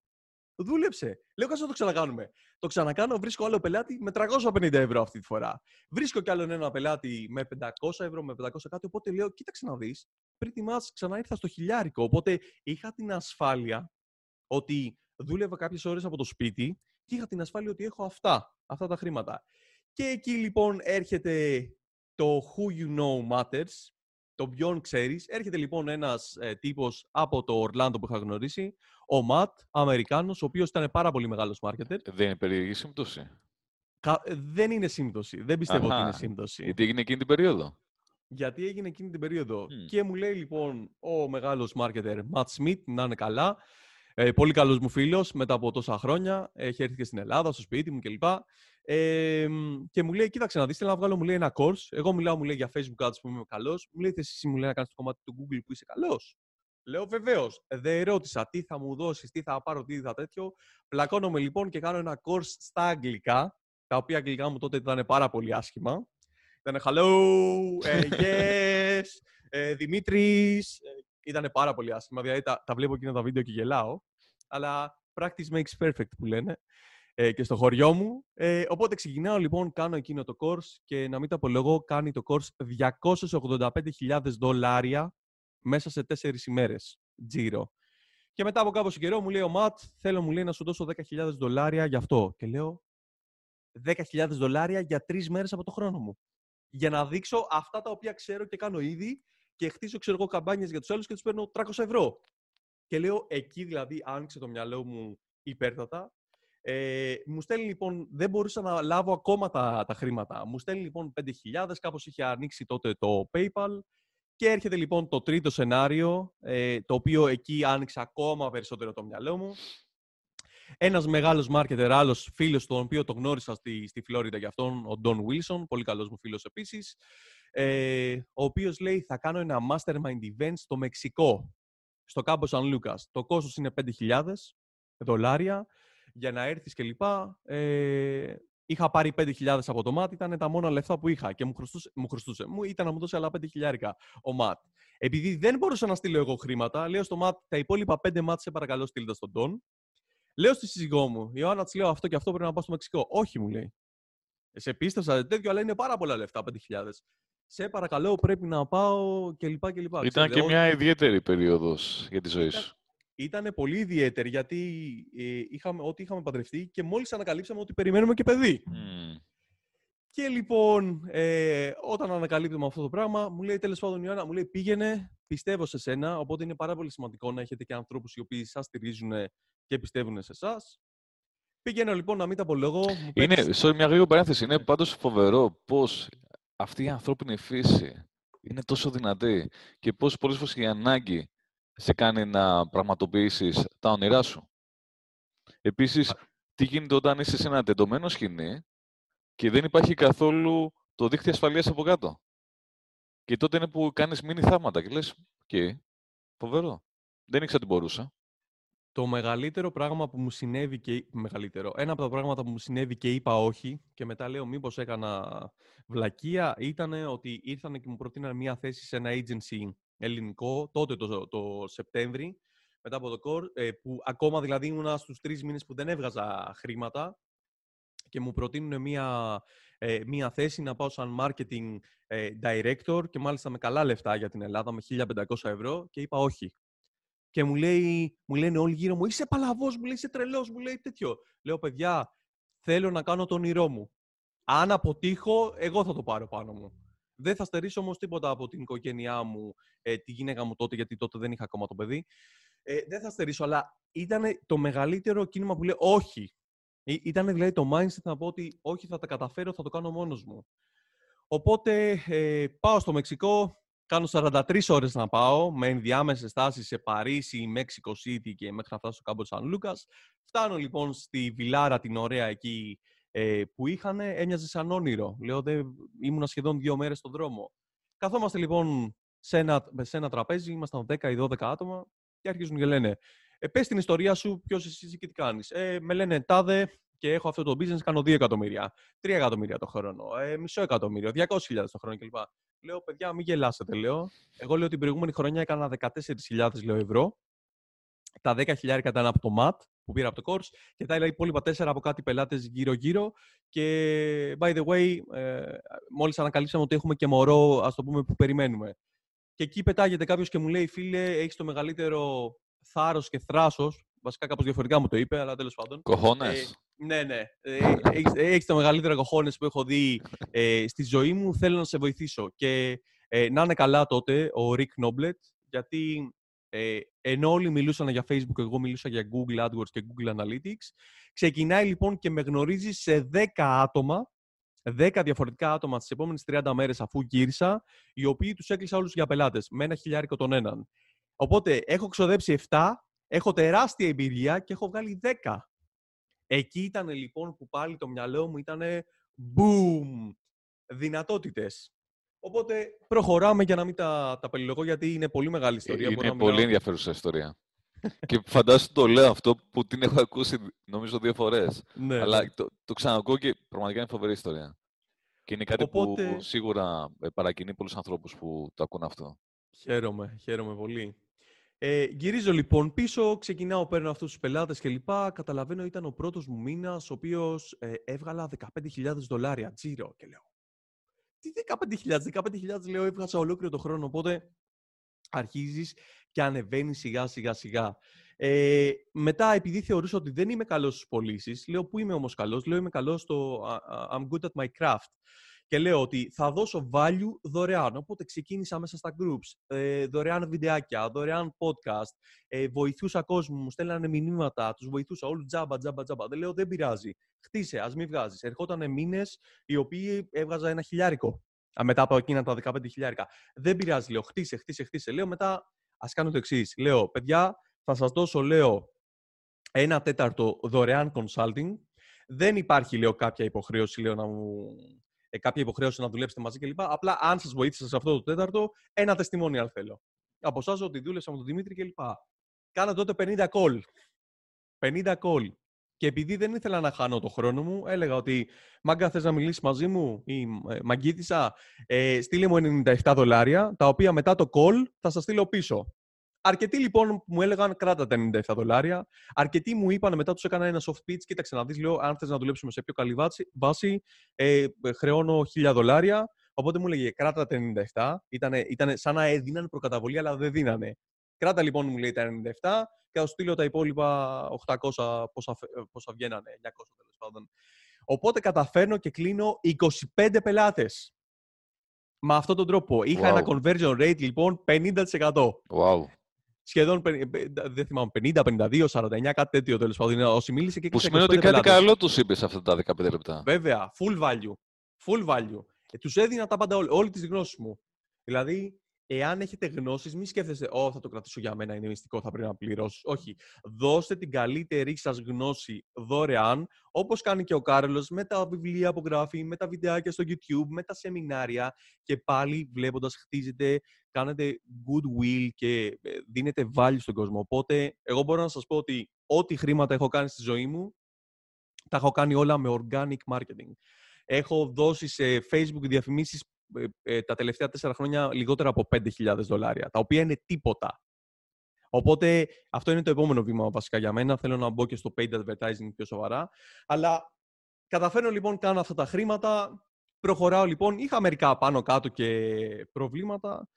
Δούλεψε. Λέω, κάτσε να το ξανακάνουμε. Το ξανακάνω, βρίσκω άλλο πελάτη με €350 αυτή τη φορά. Βρίσκω κι άλλον ένα πελάτη με €500, με 500 κάτι. Οπότε λέω, κοίταξε να δεις, πριν τη μας ξανά ήρθα στο $1,000. Οπότε είχα την ασφάλεια ότι δούλευα κάποιες ώρες από το σπίτι και είχα την ασφάλεια ότι έχω αυτά τα χρήματα. Και εκεί λοιπόν έρχεται το who you know matters. Το ποιον ξέρεις. Έρχεται λοιπόν ένας τύπος από το Ορλάντο που είχα γνωρίσει, ο Ματ, Αμερικάνος, ο οποίος ήταν πάρα πολύ μεγάλος μάρκετερ. Δεν είναι περίεργη σύμπτωση? Δεν είναι σύμπτωση. Δεν πιστεύω ότι είναι σύμπτωση. Γιατί έγινε εκείνη την περίοδο. Και μου λέει λοιπόν ο μεγάλος μάρκετερ Ματ Σμιτ, να είναι καλά. Πολύ καλός μου φίλος, μετά από τόσα χρόνια. Έχει έρθει και στην Ελλάδα, στο σπίτι μου κλπ. Και μου λέει, κοίταξε να δεις, θέλω να βγάλω, μου λέει, ένα course. Εγώ μιλάω, μου λέει, για Facebook ads που είμαι καλός. Μου λέει, θες εσύ, μου λέει, να κάνεις το κομμάτι του Google που είσαι καλός? Λέω, βεβαίως. Δεν ρώτησα τι θα μου δώσεις, τι θα πάρω, τι θα τέτοιο. Πλακώνομαι λοιπόν και κάνω ένα course στα αγγλικά, τα οποία αγγλικά μου τότε ήταν πάρα πολύ άσχημα. Ήταν hello, yes, Δημήτρης. Ήταν πάρα πολύ άσχημα, δηλαδή τα βλέπω εκείνα τα βίντεο και γελάω. Αλλά practice makes perfect που λένε και στο χωριό μου. Οπότε ξεκινάω λοιπόν, κάνω εκείνο το course και να μην τα απολογώ, κάνει το course $285,000 μέσα σε 4 ημέρες, τζίρο. Και μετά από κάποιο καιρό μου λέει ο Ματ, θέλω, μου λέει, να σου δώσω $10,000 γι' αυτό. Και λέω, $10,000 για 3 μέρες από το χρόνο μου. Για να δείξω αυτά τα οποία ξέρω και κάνω ήδη και χτίζω, ξέρω εγώ, καμπάνιες για τους άλλους και τους παίρνω €300. Και λέω, εκεί δηλαδή άνοιξε το μυαλό μου υπέρτατα. Μου στέλνει λοιπόν, δεν μπορούσα να λάβω ακόμα τα χρήματα. Μου στέλνει λοιπόν 5.000, κάπως είχε ανοίξει τότε το PayPal. Και έρχεται λοιπόν το τρίτο σενάριο, το οποίο εκεί άνοιξε ακόμα περισσότερο το μυαλό μου. Ένας μεγάλος μάρκετερ, άλλος φίλος, τον οποίο το γνώρισα στη Φλόριντα για αυτόν, ο Don Wilson, πολύ καλός μου φίλος επίσης, ο οποίος λέει, θα κάνω ένα mastermind event στο Μεξικό, στο Κάμπο Σαν Λούκας. Το κόστος είναι $5,000 για να έρθεις κλπ. Είχα πάρει 5.000 από το Ματ, ήταν τα μόνα λεφτά που είχα και μου ήταν να μου δώσει άλλα 5.000 ο Ματ. Επειδή δεν μπορούσα να στείλω εγώ χρήματα, λέω στο Ματ, τα υπόλοιπα 5 Ματ, σε παρακαλώ, στείλτε στον Τον. Λέω στη σύζυγό μου, Ιωάννα, της λέω, αυτό και αυτό πρέπει να πάω στο Μεξικό. Όχι, μου λέει. Σε πίστευσα τέτοιο, αλλά είναι πάρα πολλά λεφτά, 5.000. Σε παρακαλώ, πρέπει να πάω κλπ. Ήταν και μια ιδιαίτερη περίοδος για τη ζωή σου. Ήταν πολύ ιδιαίτερη, γιατί είχαμε παντρευτεί και μόλις ανακαλύψαμε ότι περιμένουμε και παιδί. Και λοιπόν, όταν ανακαλύπτουμε αυτό το πράγμα, μου λέει, τέλος πάντων, Ιωάννα, μου λέει, πήγαινε, πιστεύω σε σένα. Οπότε είναι πάρα πολύ σημαντικό να έχετε και ανθρώπους οι οποίοι σας στηρίζουν και πιστεύουν σε εσάς. Πήγαινε λοιπόν, να μην τα απολογώ. Sorry, μια γρήγορη παρένθεση. Είναι πάντως φοβερό πώς αυτή η ανθρώπινη φύση είναι τόσο δυνατή και πώς πολλές φορές η ανάγκη σε κάνει να πραγματοποιήσεις τα όνειρά σου. Επίσης, τι γίνεται όταν είσαι σε ένα τεντωμένο σκηνή και δεν υπάρχει καθόλου το δίχτυ ασφαλείας από κάτω. Και τότε είναι που κάνεις μίνι θαύματα και λες, φοβερό. Δεν ήξερα τι μπορούσα. Το μεγαλύτερο πράγμα που μου συνέβη και... Ένα από τα πράγματα που μου συνέβη και είπα όχι και μετά λέω μήπως έκανα βλακεία ήταν ότι ήρθαν και μου προτείναν μια θέση σε ένα agency ελληνικό τότε το Σεπτέμβρη μετά από το core, που ακόμα δηλαδή ήμουνα στους 3 μήνες που δεν έβγαζα χρήματα και μου προτείνουν μια θέση να πάω σαν marketing director και μάλιστα με καλά λεφτά για την Ελλάδα, με 1.500 ευρώ και είπα όχι. Και μου λένε όλοι γύρω μου, είσαι παλαβός, μου λέει, είσαι τρελός, μου λέει τέτοιο. Λέω, παιδιά, θέλω να κάνω το όνειρό μου. Αν αποτύχω, εγώ θα το πάρω πάνω μου. Δεν θα στερήσω όμως τίποτα από την οικογένειά μου, τη γυναίκα μου τότε, γιατί τότε δεν είχα ακόμα το παιδί. Δεν θα στερήσω, αλλά ήταν το μεγαλύτερο κίνημα που λέει όχι. Ήταν δηλαδή το mindset να πω ότι όχι, θα τα καταφέρω, θα το κάνω μόνος μου. Οπότε πάω στο Μεξικό. Κάνω 43 ώρες να πάω, με ενδιάμεσες στάσεις σε Παρίσι, Μέξικο City και μέχρι να φτάσω στο Κάμπο Σαν Λούκας. Φτάνω λοιπόν στη Βιλάρα την ωραία εκεί που είχαν, έμοιαζε σαν όνειρο. Λέω, ήμουνα σχεδόν 2 μέρες στον δρόμο. Καθόμαστε λοιπόν σε ένα τραπέζι, ήμασταν 10 ή 12 άτομα και αρχίζουν και λένε πες την ιστορία σου, ποιος εσύ και τι κάνεις. Με λένε τάδε και έχω αυτό το business, κάνω 2 εκατομμύρια, 3 εκατομμύρια το χρόνο, μισό εκατομμύριο, 200.000 το χρόνο κλπ. Λέω, παιδιά, μην γελάσετε, λέω. Εγώ λέω την προηγούμενη χρονιά έκανα 14.000 ευρώ. Τα 10.000 ήταν από το Matt που πήρα από το course και τα υπόλοιπα 4 από κάτι πελάτες γύρω-γύρω. Και by the way, μόλις ανακαλύψαμε ότι έχουμε και μωρό, ας το πούμε, που περιμένουμε. Και εκεί πετάγεται κάποιος και μου λέει, φίλε, έχεις το μεγαλύτερο θάρρος και θράσος. Βασικά κάπως διαφορετικά μου το είπε, αλλά τέλος πάντων. Κοχώνες. Ναι. Έχεις τα μεγαλύτερα κοχώνες που έχω δει στη ζωή μου. Θέλω να σε βοηθήσω. Και να είναι καλά τότε ο Rick Noblet, γιατί ενώ όλοι μιλούσαν για Facebook, εγώ μιλούσα για Google AdWords και Google Analytics. Ξεκινάει λοιπόν και με γνωρίζει σε 10 άτομα, 10 διαφορετικά άτομα τις επόμενες 30 μέρες αφού γύρισα, οι οποίοι τους έκλεισα όλους για πελάτες, με 1.000 τον έναν. Οπότε έχω ξοδέψει 7, έχω τεράστια εμπειρία και έχω βγάλει 10. Εκεί ήταν λοιπόν που πάλι το μυαλό μου ήταν boom, δυνατότητες. Οπότε προχωράμε για να μην τα περιλογώ, γιατί είναι πολύ μεγάλη ιστορία. Είναι πολύ ενδιαφέρουσα ιστορία. Και φαντάζομαι το λέω αυτό που την έχω ακούσει νομίζω 2 φορές. Ναι. Αλλά το ξανακούω και πραγματικά είναι φοβερή ιστορία. Και είναι κάτι που σίγουρα παρακινεί πολλούς ανθρώπους που το ακούν αυτό. Χαίρομαι πολύ. Γυρίζω λοιπόν πίσω, ξεκινάω, παίρνω αυτούς τους πελάτες κλπ. Καταλαβαίνω ήταν ο πρώτος μου μήνας, ο οποίος έβγαλα $15,000 τζίρο και λέω. Τι 15.000 λέω, έβγασα ολόκληρο το χρόνο, οπότε αρχίζεις και ανεβαίνεις σιγά. Μετά, επειδή θεωρούσα ότι δεν είμαι καλός στις πωλήσεις, λέω πού είμαι όμως καλός, λέω είμαι καλός στο I'm good at my craft. Και λέω ότι θα δώσω value δωρεάν. Οπότε ξεκίνησα μέσα στα groups, δωρεάν βιντεάκια, δωρεάν podcast, βοηθούσα κόσμο, μου στέλνανε μηνύματα, τους βοηθούσα όλους τζάμπα. Δεν λέω δεν πειράζει, χτίσε, ας μην βγάζεις. Ερχότανε μήνες οι οποίοι έβγαζα $1,000 μετά από εκείνα τα 15.000. Δεν πειράζει, λέω χτίσε. Λέω μετά ας κάνω το εξής. Λέω παιδιά θα σας δώσω, λέω, 1/4 δωρεάν consulting. Δεν υπάρχει, λέω, κάποια υποχρέωση, λέω, να μου... κάποια υποχρέωση να δουλέψετε μαζί κλπ. Απλά αν σας βοήθησα σε αυτό το 4ο, ένα τεστιμόνιαλ θέλω. Από εσάς ότι δούλεψα με τον Δημήτρη κλπ. Κάνα τότε 50 call. Και επειδή δεν ήθελα να χάνω το χρόνο μου, έλεγα ότι μάγκα, θες να μιλήσεις μαζί μου, ή μαγκίτησα, στείλε μου $97, τα οποία μετά το call θα σας στείλω πίσω. Αρκετοί λοιπόν μου έλεγαν κράτα τα $97. Αρκετοί μου είπαν μετά, τους έκανα ένα soft pitch. Κοίταξε να δεις, λέω, αν θες να δουλέψουμε σε πιο καλή βάση, χρεώνω $1,000. Οπότε μου έλεγε κράτα τα 97. Ήταν σαν να έδιναν προκαταβολή, αλλά δεν δίνανε. Κράτα λοιπόν, μου λέει, τα 97 και θα στείλω τα υπόλοιπα 800 πόσα βγαίνανε, 900 τέλος πάντων. Οπότε καταφέρνω και κλείνω 25 πελάτες. Με αυτόν τον τρόπο. Είχα ένα conversion rate λοιπόν 50%. Wow. Σχεδόν, δεν θυμάμαι, 50, 52, 49, κάτι τέτοιο τέλος πάντων. Όσοι μίλησε και έκλεισε 25 πελάτες. Που σημαίνει ότι κάτι καλό τους είπες αυτά τα 15 λεπτά. Βέβαια, full value. Τους έδινα τα πάντα, όλη τη γνώση μου. Δηλαδή, Εάν έχετε γνώσεις, μην σκέφτεστε, θα το κρατήσω για μένα, είναι μυστικό, θα πρέπει να πληρώσεις. Όχι. Δώστε την καλύτερη σας γνώση δωρεάν, όπως κάνει και ο Κάρλος με τα βιβλία που γράφει, με τα βιντεάκια στο YouTube, με τα σεμινάρια. Και πάλι βλέποντας, χτίζετε, κάνετε goodwill και δίνετε value στον κόσμο. Οπότε, εγώ μπορώ να σας πω ότι ό,τι χρήματα έχω κάνει στη ζωή μου, τα έχω κάνει όλα με organic marketing. Έχω δώσει σε Facebook διαφημίσεις τα τελευταία 4 χρόνια λιγότερα από $5,000, τα οποία είναι τίποτα. Οπότε αυτό είναι το επόμενο βήμα βασικά για μένα. Θέλω να μπω και στο paid advertising πιο σοβαρά. Αλλά καταφέρνω λοιπόν, κάνω αυτά τα χρήματα, προχωράω λοιπόν, είχα μερικά πάνω κάτω και προβλήματα.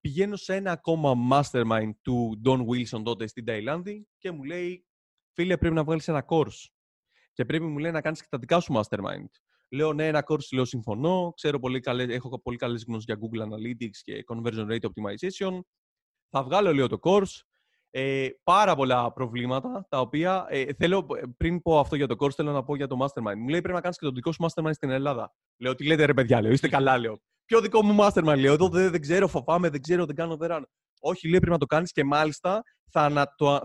Πηγαίνω σε ένα ακόμα mastermind του Don Wilson τότε στην Ταϊλάνδη και μου λέει, φίλε, πρέπει να βγάλεις ένα course. Και πρέπει, μου λέει, να κάνεις και τα δικά σου mastermind. Λέω, ναι, ένα course, λέω, συμφωνώ. Ξέρω πολύ έχω πολύ καλές γνώσεις για Google Analytics και Conversion Rate Optimization. Θα βγάλω, λέω, το course. Πάρα πολλά προβλήματα, τα οποία θέλω, πριν πω αυτό για το course, θέλω να πω για το mastermind. Μου λέει, πρέπει να κάνεις και το δικό σου mastermind στην Ελλάδα. Λέω, τι λέτε ρε παιδιά, λέω, είστε καλά, λέω. Ποιο δικό μου mastermind, λέω, εδώ δεν ξέρω, φοβάμαι, δεν ξέρω, δεν κάνω, δεν κάνω. Όχι, λέει, πρέπει να το κάνεις και μάλιστα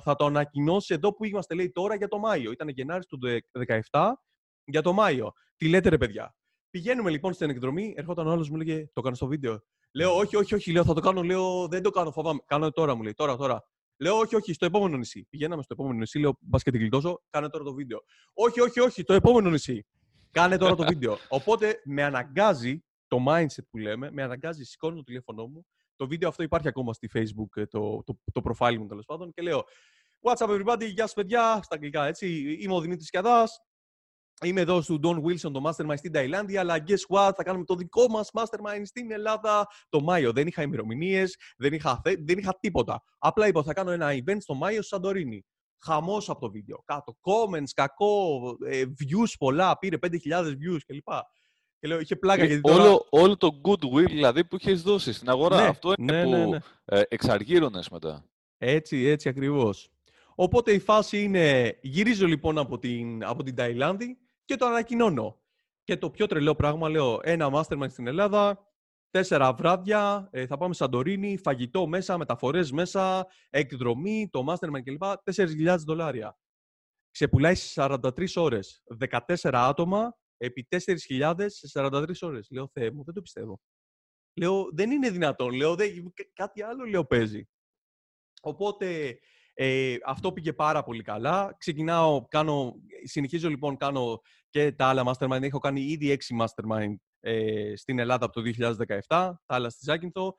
θα το ανακοινώσει εδώ που είμαστε, λέει, τώρα για το Μάιο. Ήταν Γενάρης του 2017 για το Μάιο. Τι λέτε ρε παιδιά. Πηγαίνουμε λοιπόν στην εκδρομή, ερχόταν ο άλλος, μου λέγε, το κάνεις στο βίντεο. Λέω, όχι, λέω, θα το κάνω, λέω, δεν το κάνω, φοβάμαι. Κάνω τώρα, μου λέει, τώρα. Λέω, όχι, στο επόμενο νησί. Πηγαίναμε στο επόμενο νησί, λέω, μπας και την γλιτώσω, κάνε τώρα το βίντεο. Όχι, το επόμενο νησί. Κάνε τώρα το βίντεο. Οπότε με αναγκάζει το mindset που λέμε, με αναγκάζει, σηκώνω το τηλέφωνό μου. Το βίντεο αυτό υπάρχει ακόμα στη Facebook, το προφάλι μου τέλος πάντων. Και λέω, what's up everybody, γεια σας παιδιά, στα αγγλικά έτσι. Είμαι ο Δημήτρης Σιάδας, είμαι εδώ στο Don Wilson, το mastermind στην Ταϊλάνδη, αλλά guess what, θα κάνουμε το δικό μας mastermind στην Ελλάδα το Μάιο. Δεν είχα ημερομηνίες, δεν είχα τίποτα. Απλά είπα, θα κάνω ένα event στο Μάιο στη Σαντορίνη. Χαμός από το βίντεο, κάτω comments, κακό, views πολλά, πήρε 5.000 views κλπ. Και λέω, είχε πλάκα γιατί τώρα... όλο το goodwill δηλαδή που είχες δώσει στην αγορά. Ναι, αυτό είναι που εξαργύρωνες μετά. Έτσι ακριβώς. Οπότε η φάση είναι, γυρίζω λοιπόν από την Ταϊλάνδη και το ανακοινώνω. Και το πιο τρελό πράγμα, λέω, ένα mastermind στην Ελλάδα, 4 βράδια, θα πάμε Σαντορίνη, φαγητό μέσα, μεταφορές μέσα, εκδρομή, το mastermind κλπ. $4,000. Ξεπουλάει 43 ώρες, 14 άτομα, επί 4.000 σε 43 ώρες. Λέω, Θεέ μου, δεν το πιστεύω. Λέω, δεν είναι δυνατόν. Λέω, κάτι άλλο, λέω, παίζει. Οπότε, αυτό πήγε πάρα πολύ καλά. Συνεχίζω λοιπόν, κάνω και τα άλλα mastermind. Έχω κάνει ήδη 6 mastermind στην Ελλάδα από το 2017, τα άλλα στη Ζάκυνθο.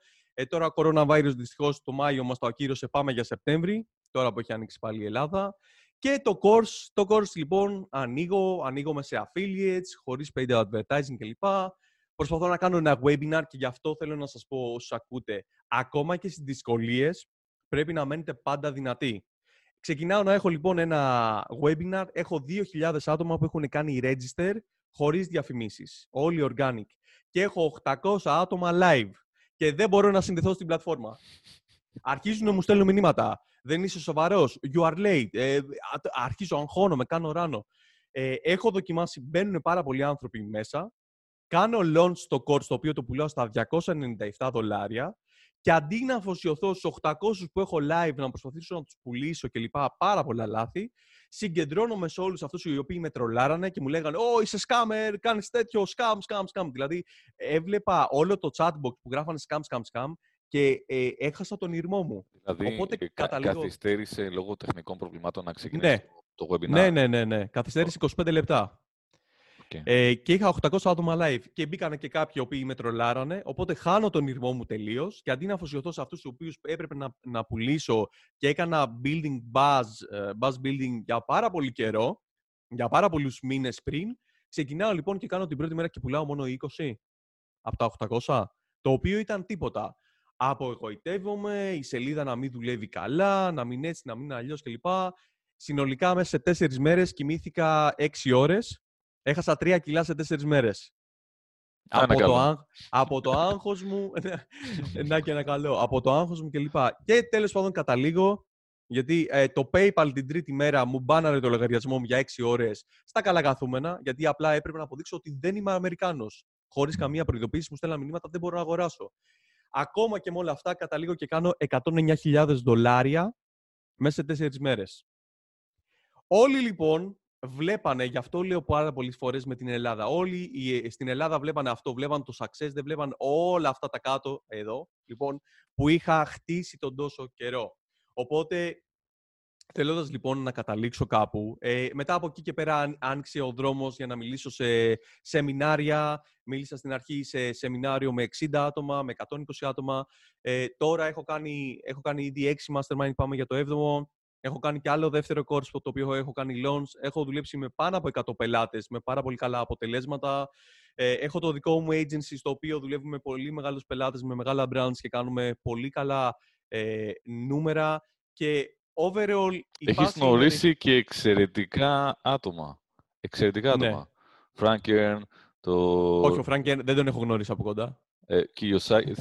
Τώρα, coronavirus, δυστυχώς, το Μάιο μας το ακύρωσε. Πάμε για Σεπτέμβρη, τώρα που έχει ανοίξει πάλι η Ελλάδα. Και το course λοιπόν ανοίγω σε affiliates, χωρίς paid advertising κλπ. Προσπαθώ να κάνω ένα webinar και γι' αυτό θέλω να σας πω όσους ακούτε. Ακόμα και στις δυσκολίες πρέπει να μένετε πάντα δυνατοί. Ξεκινάω να έχω λοιπόν ένα webinar, έχω 2.000 άτομα που έχουν κάνει register χωρίς διαφημίσεις, όλοι organic. Και έχω 800 άτομα live και δεν μπορώ να συνδεθώ στην πλατφόρμα. Αρχίζουν να μου στέλνουν μηνύματα. Δεν είσαι σοβαρός. You are late. Αρχίζω, αγχώνομαι, κάνω ράνο. Έχω δοκιμάσει, μπαίνουν πάρα πολλοί άνθρωποι μέσα. Κάνω launch στο course, το οποίο το πουλάω στα $297. Και αντί να αφοσιωθώ στους 800 που έχω live, να προσπαθήσω να τους πουλήσω κλπ. Πάρα πολλά λάθη. Συγκεντρώνομαι σε όλους αυτούς οι οποίοι με τρολάρανε και μου λέγανε, είσαι scammer, κάνεις τέτοιο, scam. Δηλαδή, έβλεπα όλο το chatbox που γράφανε scam. Και έχασα τον ηρμό μου. Δηλαδή, οπότε καθυστέρησε λόγω τεχνικών προβλημάτων να ξεκινήσει το webinar. Ναι. Καθυστέρησε 25 λεπτά. Okay. Και είχα 800 άτομα live. Και μπήκανε και κάποιοι οποίοι με τρολάρανε. Οπότε χάνω τον ηρμό μου τελείως. Και αντί να αφοσιωθώ σε αυτούς τους οποίους έπρεπε να πουλήσω και έκανα building buzz building για πάρα πολύ καιρό, για πάρα πολλούς μήνες πριν, ξεκινάω λοιπόν και κάνω την πρώτη μέρα και πουλάω μόνο 20 από τα 800. Το οποίο ήταν τίποτα. Απογοητεύομαι, η σελίδα να μην δουλεύει καλά, να μην έτσι, να μην αλλιώς κλπ. Συνολικά μέσα σε 4 μέρες κοιμήθηκα 6 ώρες. Έχασα 3 κιλά σε 4 μέρες. Από το άγχος μου... να και ένα καλό. Από το άγχος μου κλπ. Και τέλος πάντων καταλήγω, γιατί το PayPal την τρίτη μέρα μου μπάναρε το λογαριασμό μου για 6 ώρες στα καλά καθούμενα, γιατί απλά έπρεπε να αποδείξω ότι δεν είμαι Αμερικάνος. Χωρίς καμία προειδοποίηση μου στέλναν μηνύματα, δεν μπορώ να αγοράσω. Ακόμα και με όλα αυτά, καταλήγω και κάνω $109,000 μέσα σε 4 μέρες. Όλοι λοιπόν βλέπανε, γι' αυτό λέω πάρα πολλές φορές με την Ελλάδα, όλοι στην Ελλάδα βλέπανε αυτό, βλέπανε το success, δεν βλέπανε όλα αυτά τα κάτω εδώ, λοιπόν, που είχα χτίσει τον τόσο καιρό. Οπότε, θέλοντας λοιπόν να καταλήξω κάπου, μετά από εκεί και πέρα άνοιξε ο δρόμος για να μιλήσω σε σεμινάρια. Μίλησα στην αρχή σε σεμινάριο με 60 άτομα, με 120 άτομα. Τώρα έχω κάνει ήδη 6 mastermind, πάμε για το 7ο. Έχω κάνει και άλλο δεύτερο course, το οποίο έχω κάνει launch. Έχω δουλέψει με πάνω από 100 πελάτες, με πάρα πολύ καλά αποτελέσματα. Έχω το δικό μου agency, στο οποίο δουλεύουμε με πολύ μεγάλους πελάτες, με μεγάλα brands και κάνουμε πολύ καλά νούμερα. Και overall, έχεις γνωρίσει και εξαιρετικά άτομα. Εξαιρετικά άτομα. Φρανκέρν, το... Όχι, ο Φρανκέρν δεν τον έχω γνωρίσει από κοντά. Κιοσάκι.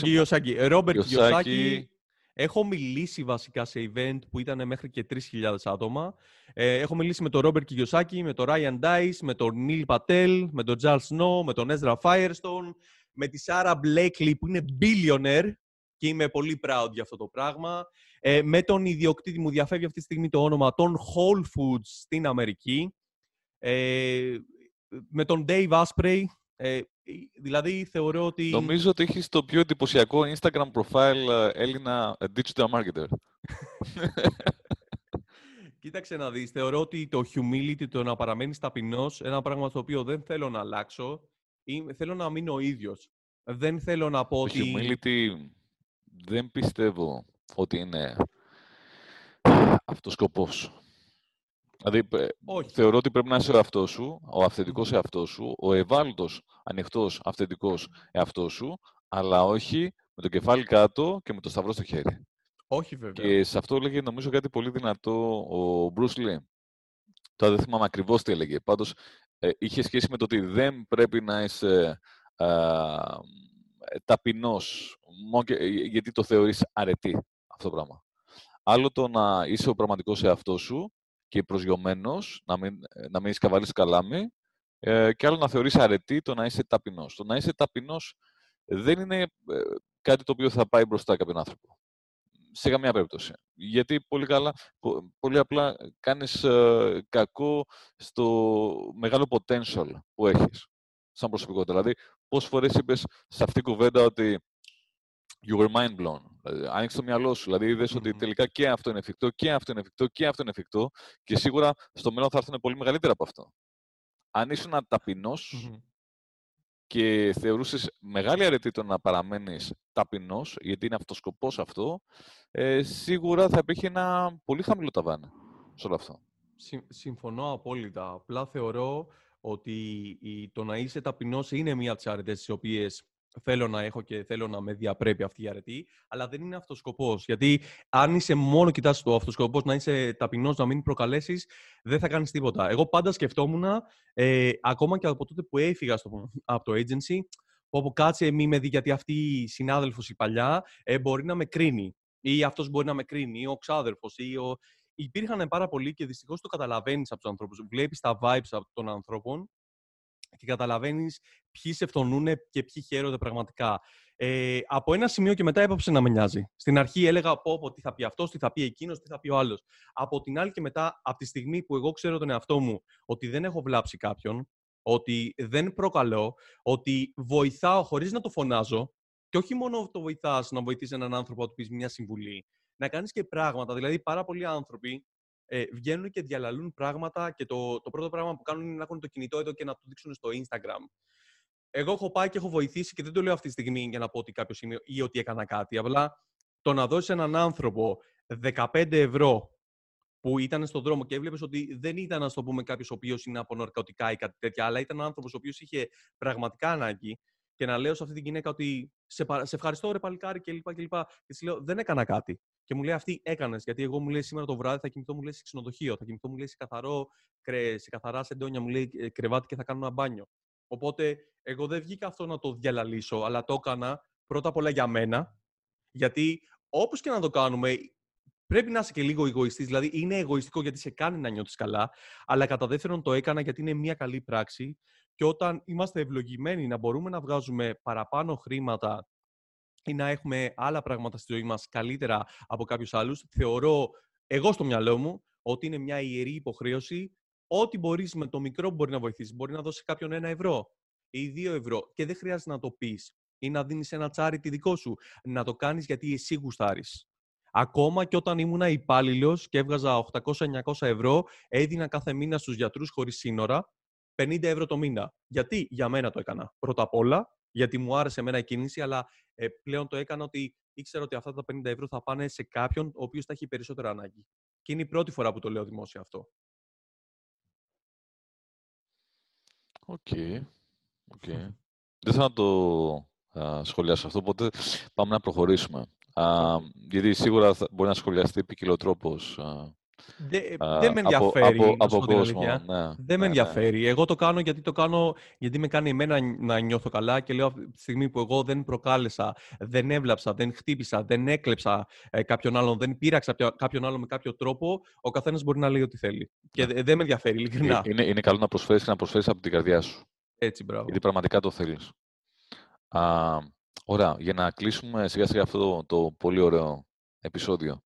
Κιοσάκι. Ρόμπερτ Κιοσάκι. Έχω μιλήσει βασικά σε event που ήταν μέχρι και 3.000 άτομα. Έχω μιλήσει με τον Robert Kiyosaki, με τον Ryan Dice, με τον Neil Patel, με τον Charles Snow, με τον Ezra Firestone, με τη Sarah Blakely που είναι billionaire και είμαι πολύ proud για αυτό το πράγμα. Με τον ιδιοκτήτη, μου διαφεύγει αυτή τη στιγμή το όνομα, των Whole Foods στην Αμερική. Με τον Dave Asprey. Δηλαδή θεωρώ ότι... Νομίζω ότι έχεις το πιο εντυπωσιακό Instagram profile Έλληνα digital marketer. Κοίταξε να δεις, θεωρώ ότι το humility, το να παραμένεις ταπεινός, ένα πράγμα στο οποίο δεν θέλω να αλλάξω, θέλω να μείνω ο ίδιος. Δεν θέλω να πω ότι... Το humility δεν πιστεύω ότι είναι αυτός σκοπός. Δηλαδή, όχι. Θεωρώ ότι πρέπει να είσαι ο εαυτός σου, ο αυθεντικός εαυτός σου, ο ευάλωτος, ανοιχτός, αυθεντικός εαυτός σου, αλλά όχι με το κεφάλι κάτω και με το σταυρό στο χέρι. Όχι, βέβαια. Και σε αυτό λέγεται, νομίζω, κάτι πολύ δυνατό ο Bruce Lee. Τώρα δεν θυμάμαι ακριβώς τι έλεγε. Πάντως, είχε σχέση με το ότι δεν πρέπει να είσαι ταπεινός, γιατί το θεωρείς αρετή αυτό το πράγμα. Άλλο το να είσαι ο πραγματικός εαυτός σου και προσγειωμένος, να μην σκαβαλείς καλάμι, και άλλο να θεωρείς αρετή το να είσαι ταπεινός. Το να είσαι ταπεινός δεν είναι κάτι το οποίο θα πάει μπροστά κάποιον άνθρωπο. Σε καμία περίπτωση. Γιατί πολύ απλά κάνεις κακό στο μεγάλο potential που έχεις σαν προσωπικότητα. Δηλαδή, πόσες φορές είπες σε αυτή την κουβέντα ότι you were mind blown. Δηλαδή, άνοιξε το μυαλό σου. Δηλαδή, είδες ότι τελικά και αυτό είναι εφικτό, και αυτό είναι εφικτό, και αυτό είναι εφικτό. Και σίγουρα στο μέλλον θα έρθουν πολύ μεγαλύτερα από αυτό. Αν ήσουν ταπεινός και θεωρούσες μεγάλη αρετή το να παραμένεις ταπεινός, γιατί είναι αυτός σκοπός αυτό, σίγουρα θα υπήρχε ένα πολύ χαμηλό ταβάνι σε όλο αυτό. Συμφωνώ απόλυτα. Απλά θεωρώ ότι το να είσαι ταπεινός είναι μία από τις αρετές τις οποίες θέλω να έχω και θέλω να με διαπρέπει αυτή η αρετή, αλλά δεν είναι αυτός ο σκοπός. Γιατί αν είσαι μόνο, κοιτάς το αυτός σκοπός, να είσαι ταπεινός, να μην προκαλέσεις, δεν θα κάνεις τίποτα. Εγώ πάντα σκεφτόμουν, ακόμα και από τότε που έφυγα από το agency, που από κάτσε μη με δει, γιατί αυτή η συνάδελφος η παλιά μπορεί να με κρίνει, ή αυτός μπορεί να με κρίνει, ή ο ξάδελφος, ή ο... Υπήρχαν πάρα πολλοί και δυστυχώς το καταλαβαίνεις από τους ανθρώπους. Βλέπεις τα vibes των ανθρώπων και καταλαβαίνεις ποιοι σε φθονούν και ποιοι χαίρονται πραγματικά. Από ένα σημείο και μετά έπαψε να με νοιάζει. Στην αρχή έλεγα πω τι θα πει αυτός, τι θα πει εκείνος, τι θα πει ο άλλος. Από την άλλη και μετά, από τη στιγμή που εγώ ξέρω τον εαυτό μου ότι δεν έχω βλάψει κάποιον, ότι δεν προκαλώ, ότι βοηθάω χωρίς να το φωνάζω, και όχι μόνο το βοηθάς να βοηθείς έναν άνθρωπο να του πεις μια συμβουλή, να κάνεις και πράγματα. Δηλαδή, πάρα πολλοί άνθρωποι βγαίνουν και διαλαλούν πράγματα και το πρώτο πράγμα που κάνουν είναι να έχουν το κινητό εδώ και να το δείξουν στο Instagram. Εγώ έχω πάει και έχω βοηθήσει, και δεν το λέω αυτή τη στιγμή για να πω ότι κάποιος είμαι ή ότι έκανα κάτι. Απλά το να δώσεις έναν άνθρωπο 15 ευρώ που ήταν στον δρόμο και έβλεπες ότι δεν ήταν, ας το πούμε, κάποιος ο οποίος είναι από ναρκωτικά ή κάτι τέτοια, αλλά ήταν άνθρωπος ο οποίος είχε πραγματικά ανάγκη, και να λέω σε αυτή την γυναίκα ότι σε ευχαριστώ, ρε παλικάρι, κλπ. Και της λέω δεν έκανα κάτι. Και μου λέει αυτή, έκανες. Γιατί εγώ, μου λέει, σήμερα το βράδυ θα κοιμηθώ, μου λέει, σε ξενοδοχείο. Θα κοιμηθώ, μου λέει, σε καθαρά σεντόνια, μου λέει, κρεβάτι, και θα κάνω ένα μπάνιο. Οπότε εγώ δεν βγήκα αυτό να το διαλαλήσω, αλλά το έκανα πρώτα απ' όλα για μένα. Γιατί όπως και να το κάνουμε, πρέπει να είσαι και λίγο εγωιστής. Δηλαδή είναι εγωιστικό γιατί σε κάνει να νιώθεις καλά, αλλά κατά δεύτερον το έκανα γιατί είναι μια καλή πράξη. Και όταν είμαστε ευλογημένοι να μπορούμε να βγάζουμε παραπάνω χρήματα ή να έχουμε άλλα πράγματα στη ζωή μας καλύτερα από κάποιους άλλους, θεωρώ εγώ στο μυαλό μου ότι είναι μια ιερή υποχρέωση. Ό,τι μπορείς με το μικρό που μπορεί να βοηθήσει, μπορεί να δώσει κάποιον 1 ευρώ ή 2 ευρώ και δεν χρειάζεται να το πεις ή να δίνεις ένα τσάρι τη δικό σου. Να το κάνεις γιατί εσύ γουστάρεις. Ακόμα και όταν ήμουνα υπάλληλος και έβγαζα 800-900 ευρώ, έδινα κάθε μήνα στους γιατρούς χωρίς σύνορα 50 ευρώ το μήνα. Γιατί για μένα το έκανα. Πρώτα απ' όλα, γιατί μου άρεσε εμένα η κίνηση, αλλά πλέον το έκανα ότι ήξερα ότι αυτά τα 50 ευρώ θα πάνε σε κάποιον ο οποίος τα έχει περισσότερα ανάγκη. Και είναι η πρώτη φορά που το λέω δημόσια αυτό. Οκ. Δεν θα το σχολιάσω αυτό, οπότε πάμε να προχωρήσουμε. Γιατί σίγουρα μπορεί να σχολιαστεί ποικιλοτρόπως. Δεν με ενδιαφέρει. Από κόσμο. Ναι, δεν με ενδιαφέρει. Ναι. Εγώ το κάνω γιατί το κάνω, γιατί με κάνει εμένα να νιώθω καλά και λέω από τη στιγμή που εγώ δεν προκάλεσα, δεν έβλαψα, δεν χτύπησα, δεν έκλεψα κάποιον άλλον, δεν πείραξα κάποιον άλλον με κάποιο τρόπο, ο καθένας μπορεί να λέει ό,τι θέλει. Και δεν με ενδιαφέρει, ειλικρινά. Είναι καλό να προσφέρεις και να προσφέρεις από την καρδιά σου. Έτσι, μπράβο. Γιατί πραγματικά το θέλεις. Ωραία, για να κλείσουμε σιγά-σιγά αυτό το πολύ ωραίο επεισόδιο.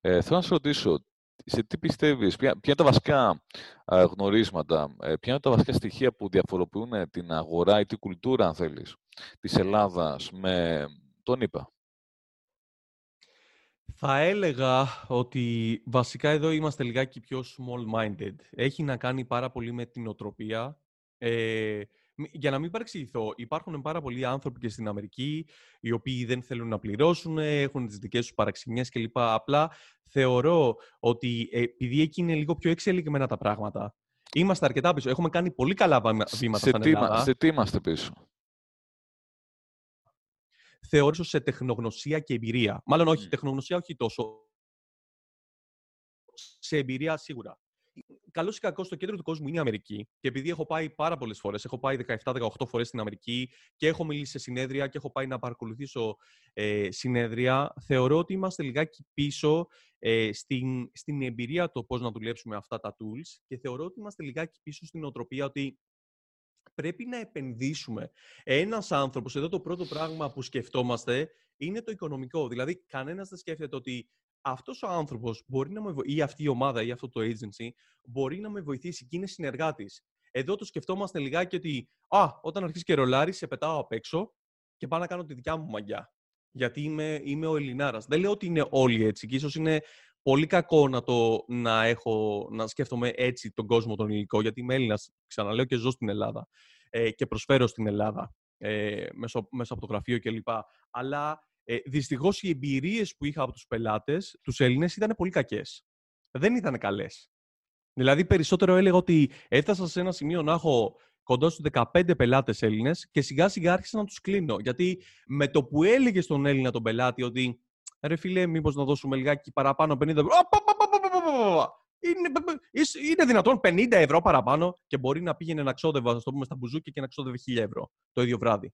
Θέλω να σε ρωτήσω, σε τι πιστεύεις, ποια είναι τα βασικά γνωρίσματα, ποια είναι τα βασικά στοιχεία που διαφοροποιούν την αγορά ή την κουλτούρα, αν θέλεις, της Ελλάδας με τον ΗΠΑ? Θα έλεγα ότι βασικά εδώ είμαστε λιγάκι πιο small-minded. Έχει να κάνει πάρα πολύ με την οτροπία. Για να μην παρεξηγηθώ, υπάρχουν πάρα πολλοί άνθρωποι και στην Αμερική οι οποίοι δεν θέλουν να πληρώσουν, έχουν τις δικές τους παραξενιές κλπ. Απλά θεωρώ ότι επειδή εκεί είναι λίγο πιο εξελιγμένα τα πράγματα, είμαστε αρκετά πίσω. Έχουμε κάνει πολύ καλά βήματα στην Ελλάδα. Σε τι είμαστε πίσω? Θεωρώ σε τεχνογνωσία και εμπειρία. Μάλλον όχι, τεχνογνωσία όχι τόσο. Σε εμπειρία σίγουρα. Καλώς ή κακώς, το κέντρο του κόσμου είναι η Αμερική. Και επειδή έχω πάει πάρα πολλές φορές, έχω πάει 17-18 φορές στην Αμερική και έχω μιλήσει σε συνέδρια και έχω πάει να παρακολουθήσω συνέδρια, θεωρώ ότι είμαστε λιγάκι πίσω στην εμπειρία το πώς να δουλέψουμε αυτά τα tools και θεωρώ ότι είμαστε λιγάκι πίσω στην οτροπία ότι πρέπει να επενδύσουμε. Ένας άνθρωπος, εδώ το πρώτο πράγμα που σκεφτόμαστε είναι το οικονομικό. Δηλαδή, κανένας δεν σκέφτεται ότι αυτός ο άνθρωπος μπορεί να με βοηθήσει, ή αυτή η ομάδα ή αυτό το agency μπορεί να με βοηθήσει και είναι συνεργάτης. Εδώ το σκεφτόμαστε λιγάκι ότι όταν αρχίσεις και ρολάρεις, σε πετάω απ' έξω και πάω να κάνω τη δικιά μου μαγιά. Γιατί είμαι ο Ελληνάρας. Δεν λέω ότι είναι όλοι έτσι και ίσως είναι πολύ κακό να σκέφτομαι έτσι τον κόσμο τον ελληνικό, γιατί είμαι Έλληνας, ξαναλέω, και ζω στην Ελλάδα και προσφέρω στην Ελλάδα μέσα από το γραφείο κλπ. Αλλά δυστυχώς οι εμπειρίες που είχα από τους πελάτες, τους Έλληνες, ήταν πολύ κακές. Δεν ήταν καλές. Δηλαδή, περισσότερο έλεγα ότι έφτασα σε ένα σημείο να έχω κοντά στους 15 πελάτες Έλληνες και σιγά-σιγά άρχισα να τους κλείνω. Γιατί με το που έλεγε στον Έλληνα τον πελάτη ότι «Ρε φίλε, μήπως να δώσουμε λιγάκι παραπάνω 50 ευρώ». Είναι δυνατόν 50 ευρώ παραπάνω και μπορεί να πήγαινε να ξόδευα, ας το πούμε, στα μπουζούκια και να ξόδευε 1.000 ευρώ το ίδιο βράδυ.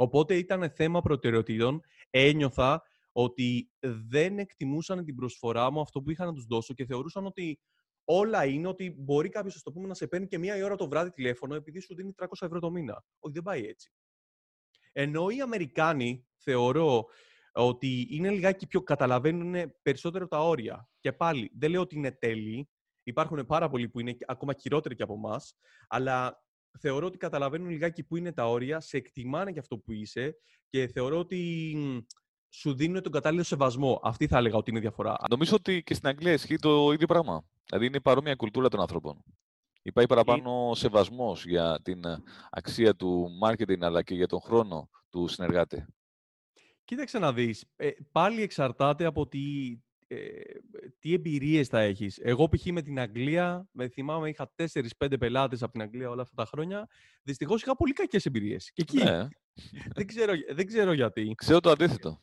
Οπότε ήταν θέμα προτεραιοτήτων. Ένιωθα ότι δεν εκτιμούσαν την προσφορά μου, αυτό που είχα να τους δώσω, και θεωρούσαν ότι όλα είναι ότι μπορεί κάποιος, ας το πούμε, να σε παίρνει και 1 ώρα το βράδυ τηλέφωνο επειδή σου δίνει 300 ευρώ το μήνα. Όχι, δεν πάει έτσι. Ενώ οι Αμερικάνοι θεωρώ ότι είναι λιγάκι πιο, καταλαβαίνουν περισσότερο τα όρια. Και πάλι, δεν λέω ότι είναι τέλειοι. Υπάρχουν πάρα πολλοί που είναι ακόμα χειρότεροι και από εμάς, αλλά θεωρώ ότι καταλαβαίνουν λιγάκι που είναι τα όρια, σε εκτιμάνε και αυτό που είσαι και θεωρώ ότι σου δίνουν τον κατάλληλο σεβασμό. Αυτή θα έλεγα ότι είναι η διαφορά. Νομίζω ότι και στην Αγγλία ισχύει το ίδιο πράγμα. Δηλαδή είναι παρόμοια κουλτούρα των ανθρώπων. Υπάρχει παραπάνω σεβασμός για την αξία του marketing αλλά και για τον χρόνο του συνεργάτη. Κοίταξε να δεις. Πάλι εξαρτάται από τι εμπειρίες θα έχεις. Εγώ π.χ. με την Αγγλία, θυμάμαι είχα 4-5 πελάτες από την Αγγλία όλα αυτά τα χρόνια. Δυστυχώς είχα πολύ κακές εμπειρίες. Και εκεί δεν ξέρω γιατί. Ξέρω το αντίθετο.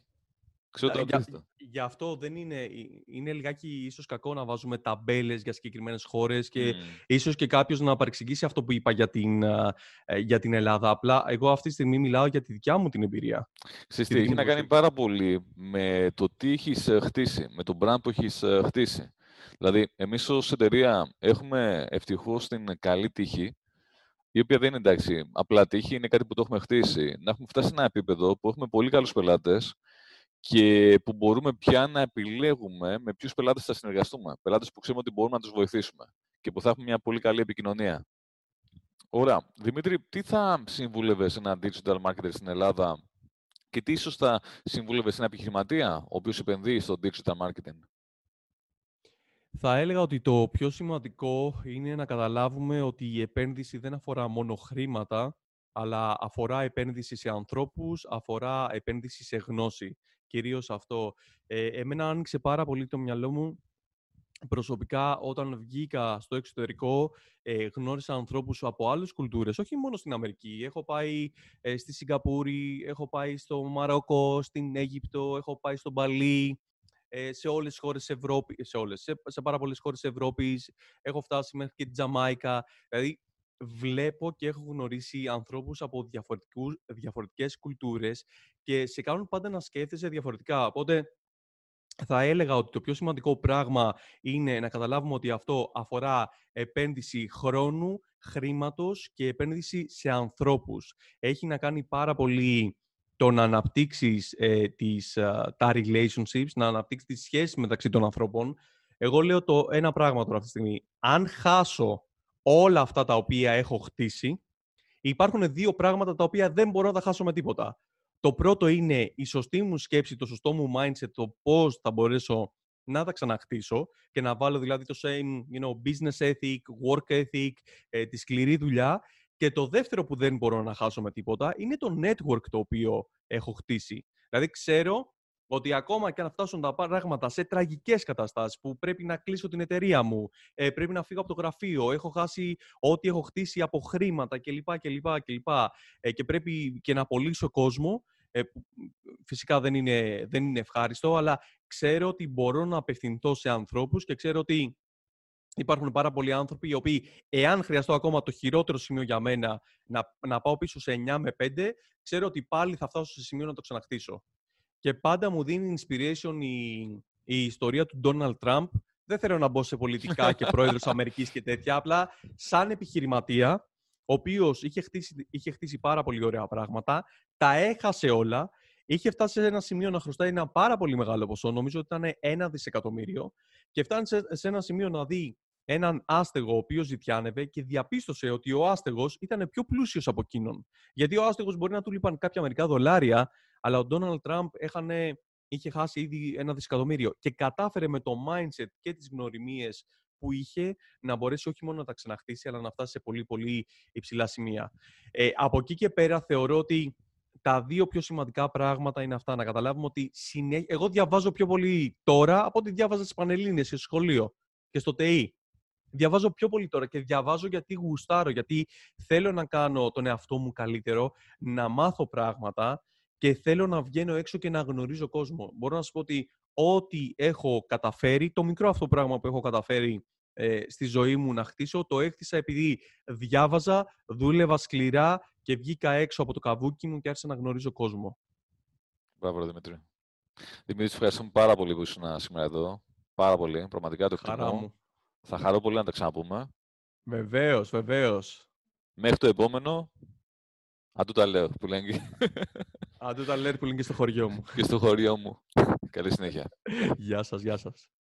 Γι' αυτό δεν είναι λιγάκι ίσως κακό να βάζουμε ταμπέλες για συγκεκριμένες χώρες και ίσως και κάποιος να παρεξηγήσει αυτό που είπα για την Ελλάδα. Απλά εγώ αυτή τη στιγμή μιλάω για τη δικιά μου την εμπειρία. Ξέρετε, έχει να κάνει πάρα πολύ με το τι έχεις χτίσει, με το brand που έχεις χτίσει. Δηλαδή, εμείς ως εταιρεία έχουμε ευτυχώς την καλή τύχη η οποία δεν είναι εντάξει απλά τύχη, είναι κάτι που το έχουμε χτίσει. Να έχουμε φτάσει σε ένα επίπεδο που έχουμε πολύ καλούς πελάτες και που μπορούμε πια να επιλέγουμε με ποιους πελάτες θα συνεργαστούμε. Πελάτες που ξέρουμε ότι μπορούμε να τους βοηθήσουμε και που θα έχουμε μια πολύ καλή επικοινωνία. Ωραία. Δημήτρη, τι θα συμβούλευε σε ένα digital marketer στην Ελλάδα και τι ίσως θα συμβούλευε σε ένα επιχειρηματία ο οποίος επενδύει στο digital marketing? Θα έλεγα ότι το πιο σημαντικό είναι να καταλάβουμε ότι η επένδυση δεν αφορά μόνο χρήματα, αλλά αφορά επένδυση σε ανθρώπους, αφορά επένδυση σε γνώση. Κυρίως αυτό. Εμένα άνοιξε πάρα πολύ το μυαλό μου. Προσωπικά, όταν βγήκα στο εξωτερικό, γνώρισα ανθρώπους από άλλες κουλτούρες, όχι μόνο στην Αμερική. Έχω πάει στη Σιγκαπούρη, έχω πάει στο Μαρόκο, στην Αίγυπτο, έχω πάει στο Μπαλί, σε όλες τις χώρες της Ευρώπης, σε πάρα πολλές χώρες της Ευρώπης. Έχω φτάσει μέχρι και τη Τζαμάικα. Δηλαδή, βλέπω και έχω γνωρίσει ανθρώπους από διαφορετικές κουλτούρες και σε κάνουν πάντα να σκέφτεσαι διαφορετικά. Οπότε, θα έλεγα ότι το πιο σημαντικό πράγμα είναι να καταλάβουμε ότι αυτό αφορά επένδυση χρόνου, χρήματος και επένδυση σε ανθρώπους. Έχει να κάνει πάρα πολύ το να αναπτύξεις τα relationships, να αναπτύξεις τις σχέσεις μεταξύ των ανθρώπων. Εγώ λέω το ένα πράγμα τώρα αυτή τη στιγμή. Αν χάσω όλα αυτά τα οποία έχω χτίσει, υπάρχουν δύο πράγματα τα οποία δεν μπορώ να τα χάσω με τίποτα. Το πρώτο είναι η σωστή μου σκέψη, το σωστό μου mindset, το πώς θα μπορέσω να τα ξαναχτίσω και να βάλω δηλαδή το same business ethic, work ethic, τη σκληρή δουλειά. Και το δεύτερο που δεν μπορώ να χάσω με τίποτα είναι το network το οποίο έχω χτίσει. Δηλαδή ξέρω ότι ακόμα και αν φτάσουν τα πράγματα σε τραγικές καταστάσεις που πρέπει να κλείσω την εταιρεία μου, πρέπει να φύγω από το γραφείο, έχω χάσει ό,τι έχω χτίσει από χρήματα κλπ. Και πρέπει και να απολύσω κόσμο. Φυσικά δεν είναι ευχάριστο, αλλά ξέρω ότι μπορώ να απευθυνθώ σε ανθρώπους και ξέρω ότι υπάρχουν πάρα πολλοί άνθρωποι οι οποίοι, εάν χρειαστώ ακόμα το χειρότερο σημείο για μένα να πάω πίσω σε 9 με 5, ξέρω ότι πάλι θα φτάσω σε σημείο να το ξαναχτίσω. Και πάντα μου δίνει inspiration η ιστορία του Ντόναλντ Τραμπ. Δεν θέλω να μπω σε πολιτικά και πρόεδρος Αμερικής και τέτοια, απλά σαν επιχειρηματία, ο οποίος είχε χτίσει πάρα πολύ ωραία πράγματα, τα έχασε όλα, είχε φτάσει σε ένα σημείο να χρωστάει ένα πάρα πολύ μεγάλο ποσό, νομίζω ότι ήταν 1 δισεκατομμύριο, και φτάνει σε ένα σημείο να δει έναν άστεγο ο οποίος ζητιάνευε και διαπίστωσε ότι ο άστεγος ήταν πιο πλούσιος από εκείνον. Γιατί ο άστεγος μπορεί να του λείπαν κάποια μερικά δολάρια, αλλά ο Ντόναλντ Τραμπ είχε χάσει ήδη 1 δισεκατομμύριο και κατάφερε με το mindset και τις γνωριμίες που είχε να μπορέσει όχι μόνο να τα ξαναχτίσει, αλλά να φτάσει σε πολύ πολύ υψηλά σημεία. Από εκεί και πέρα θεωρώ ότι τα δύο πιο σημαντικά πράγματα είναι αυτά. Να καταλάβουμε ότι εγώ διαβάζω πιο πολύ τώρα από ό,τι διάβαζα στις Πανελλήνιες και στο σχολείο και στο ΤΕΙ. Διαβάζω πιο πολύ τώρα και διαβάζω γιατί γουστάρω, γιατί θέλω να κάνω τον εαυτό μου καλύτερο, να μάθω πράγματα και θέλω να βγαίνω έξω και να γνωρίζω κόσμο. Μπορώ να σου πω ότι ό,τι έχω καταφέρει, το μικρό αυτό πράγμα που έχω καταφέρει στη ζωή μου να χτίσω, το έχτισα επειδή διάβαζα, δούλευα σκληρά και βγήκα έξω από το καβούκι μου και άρχισα να γνωρίζω κόσμο. Μπράβο, Δημήτρη. Δημήτρη, ευχαριστούμε πάρα πολύ που ήσουν σήμερα εδώ. Πάρα πολύ. Πραγματικά το εκτιμώ. Θα χαρώ πολύ να τα ξαναπούμε. Βεβαίως, βεβαίως. Μέχρι το επόμενο, αντού τα λέω που λένε και... Αντού τα λέω που λένε και στο χωριό μου. Και στο χωριό μου. Καλή συνέχεια. Γεια σας, γεια σας.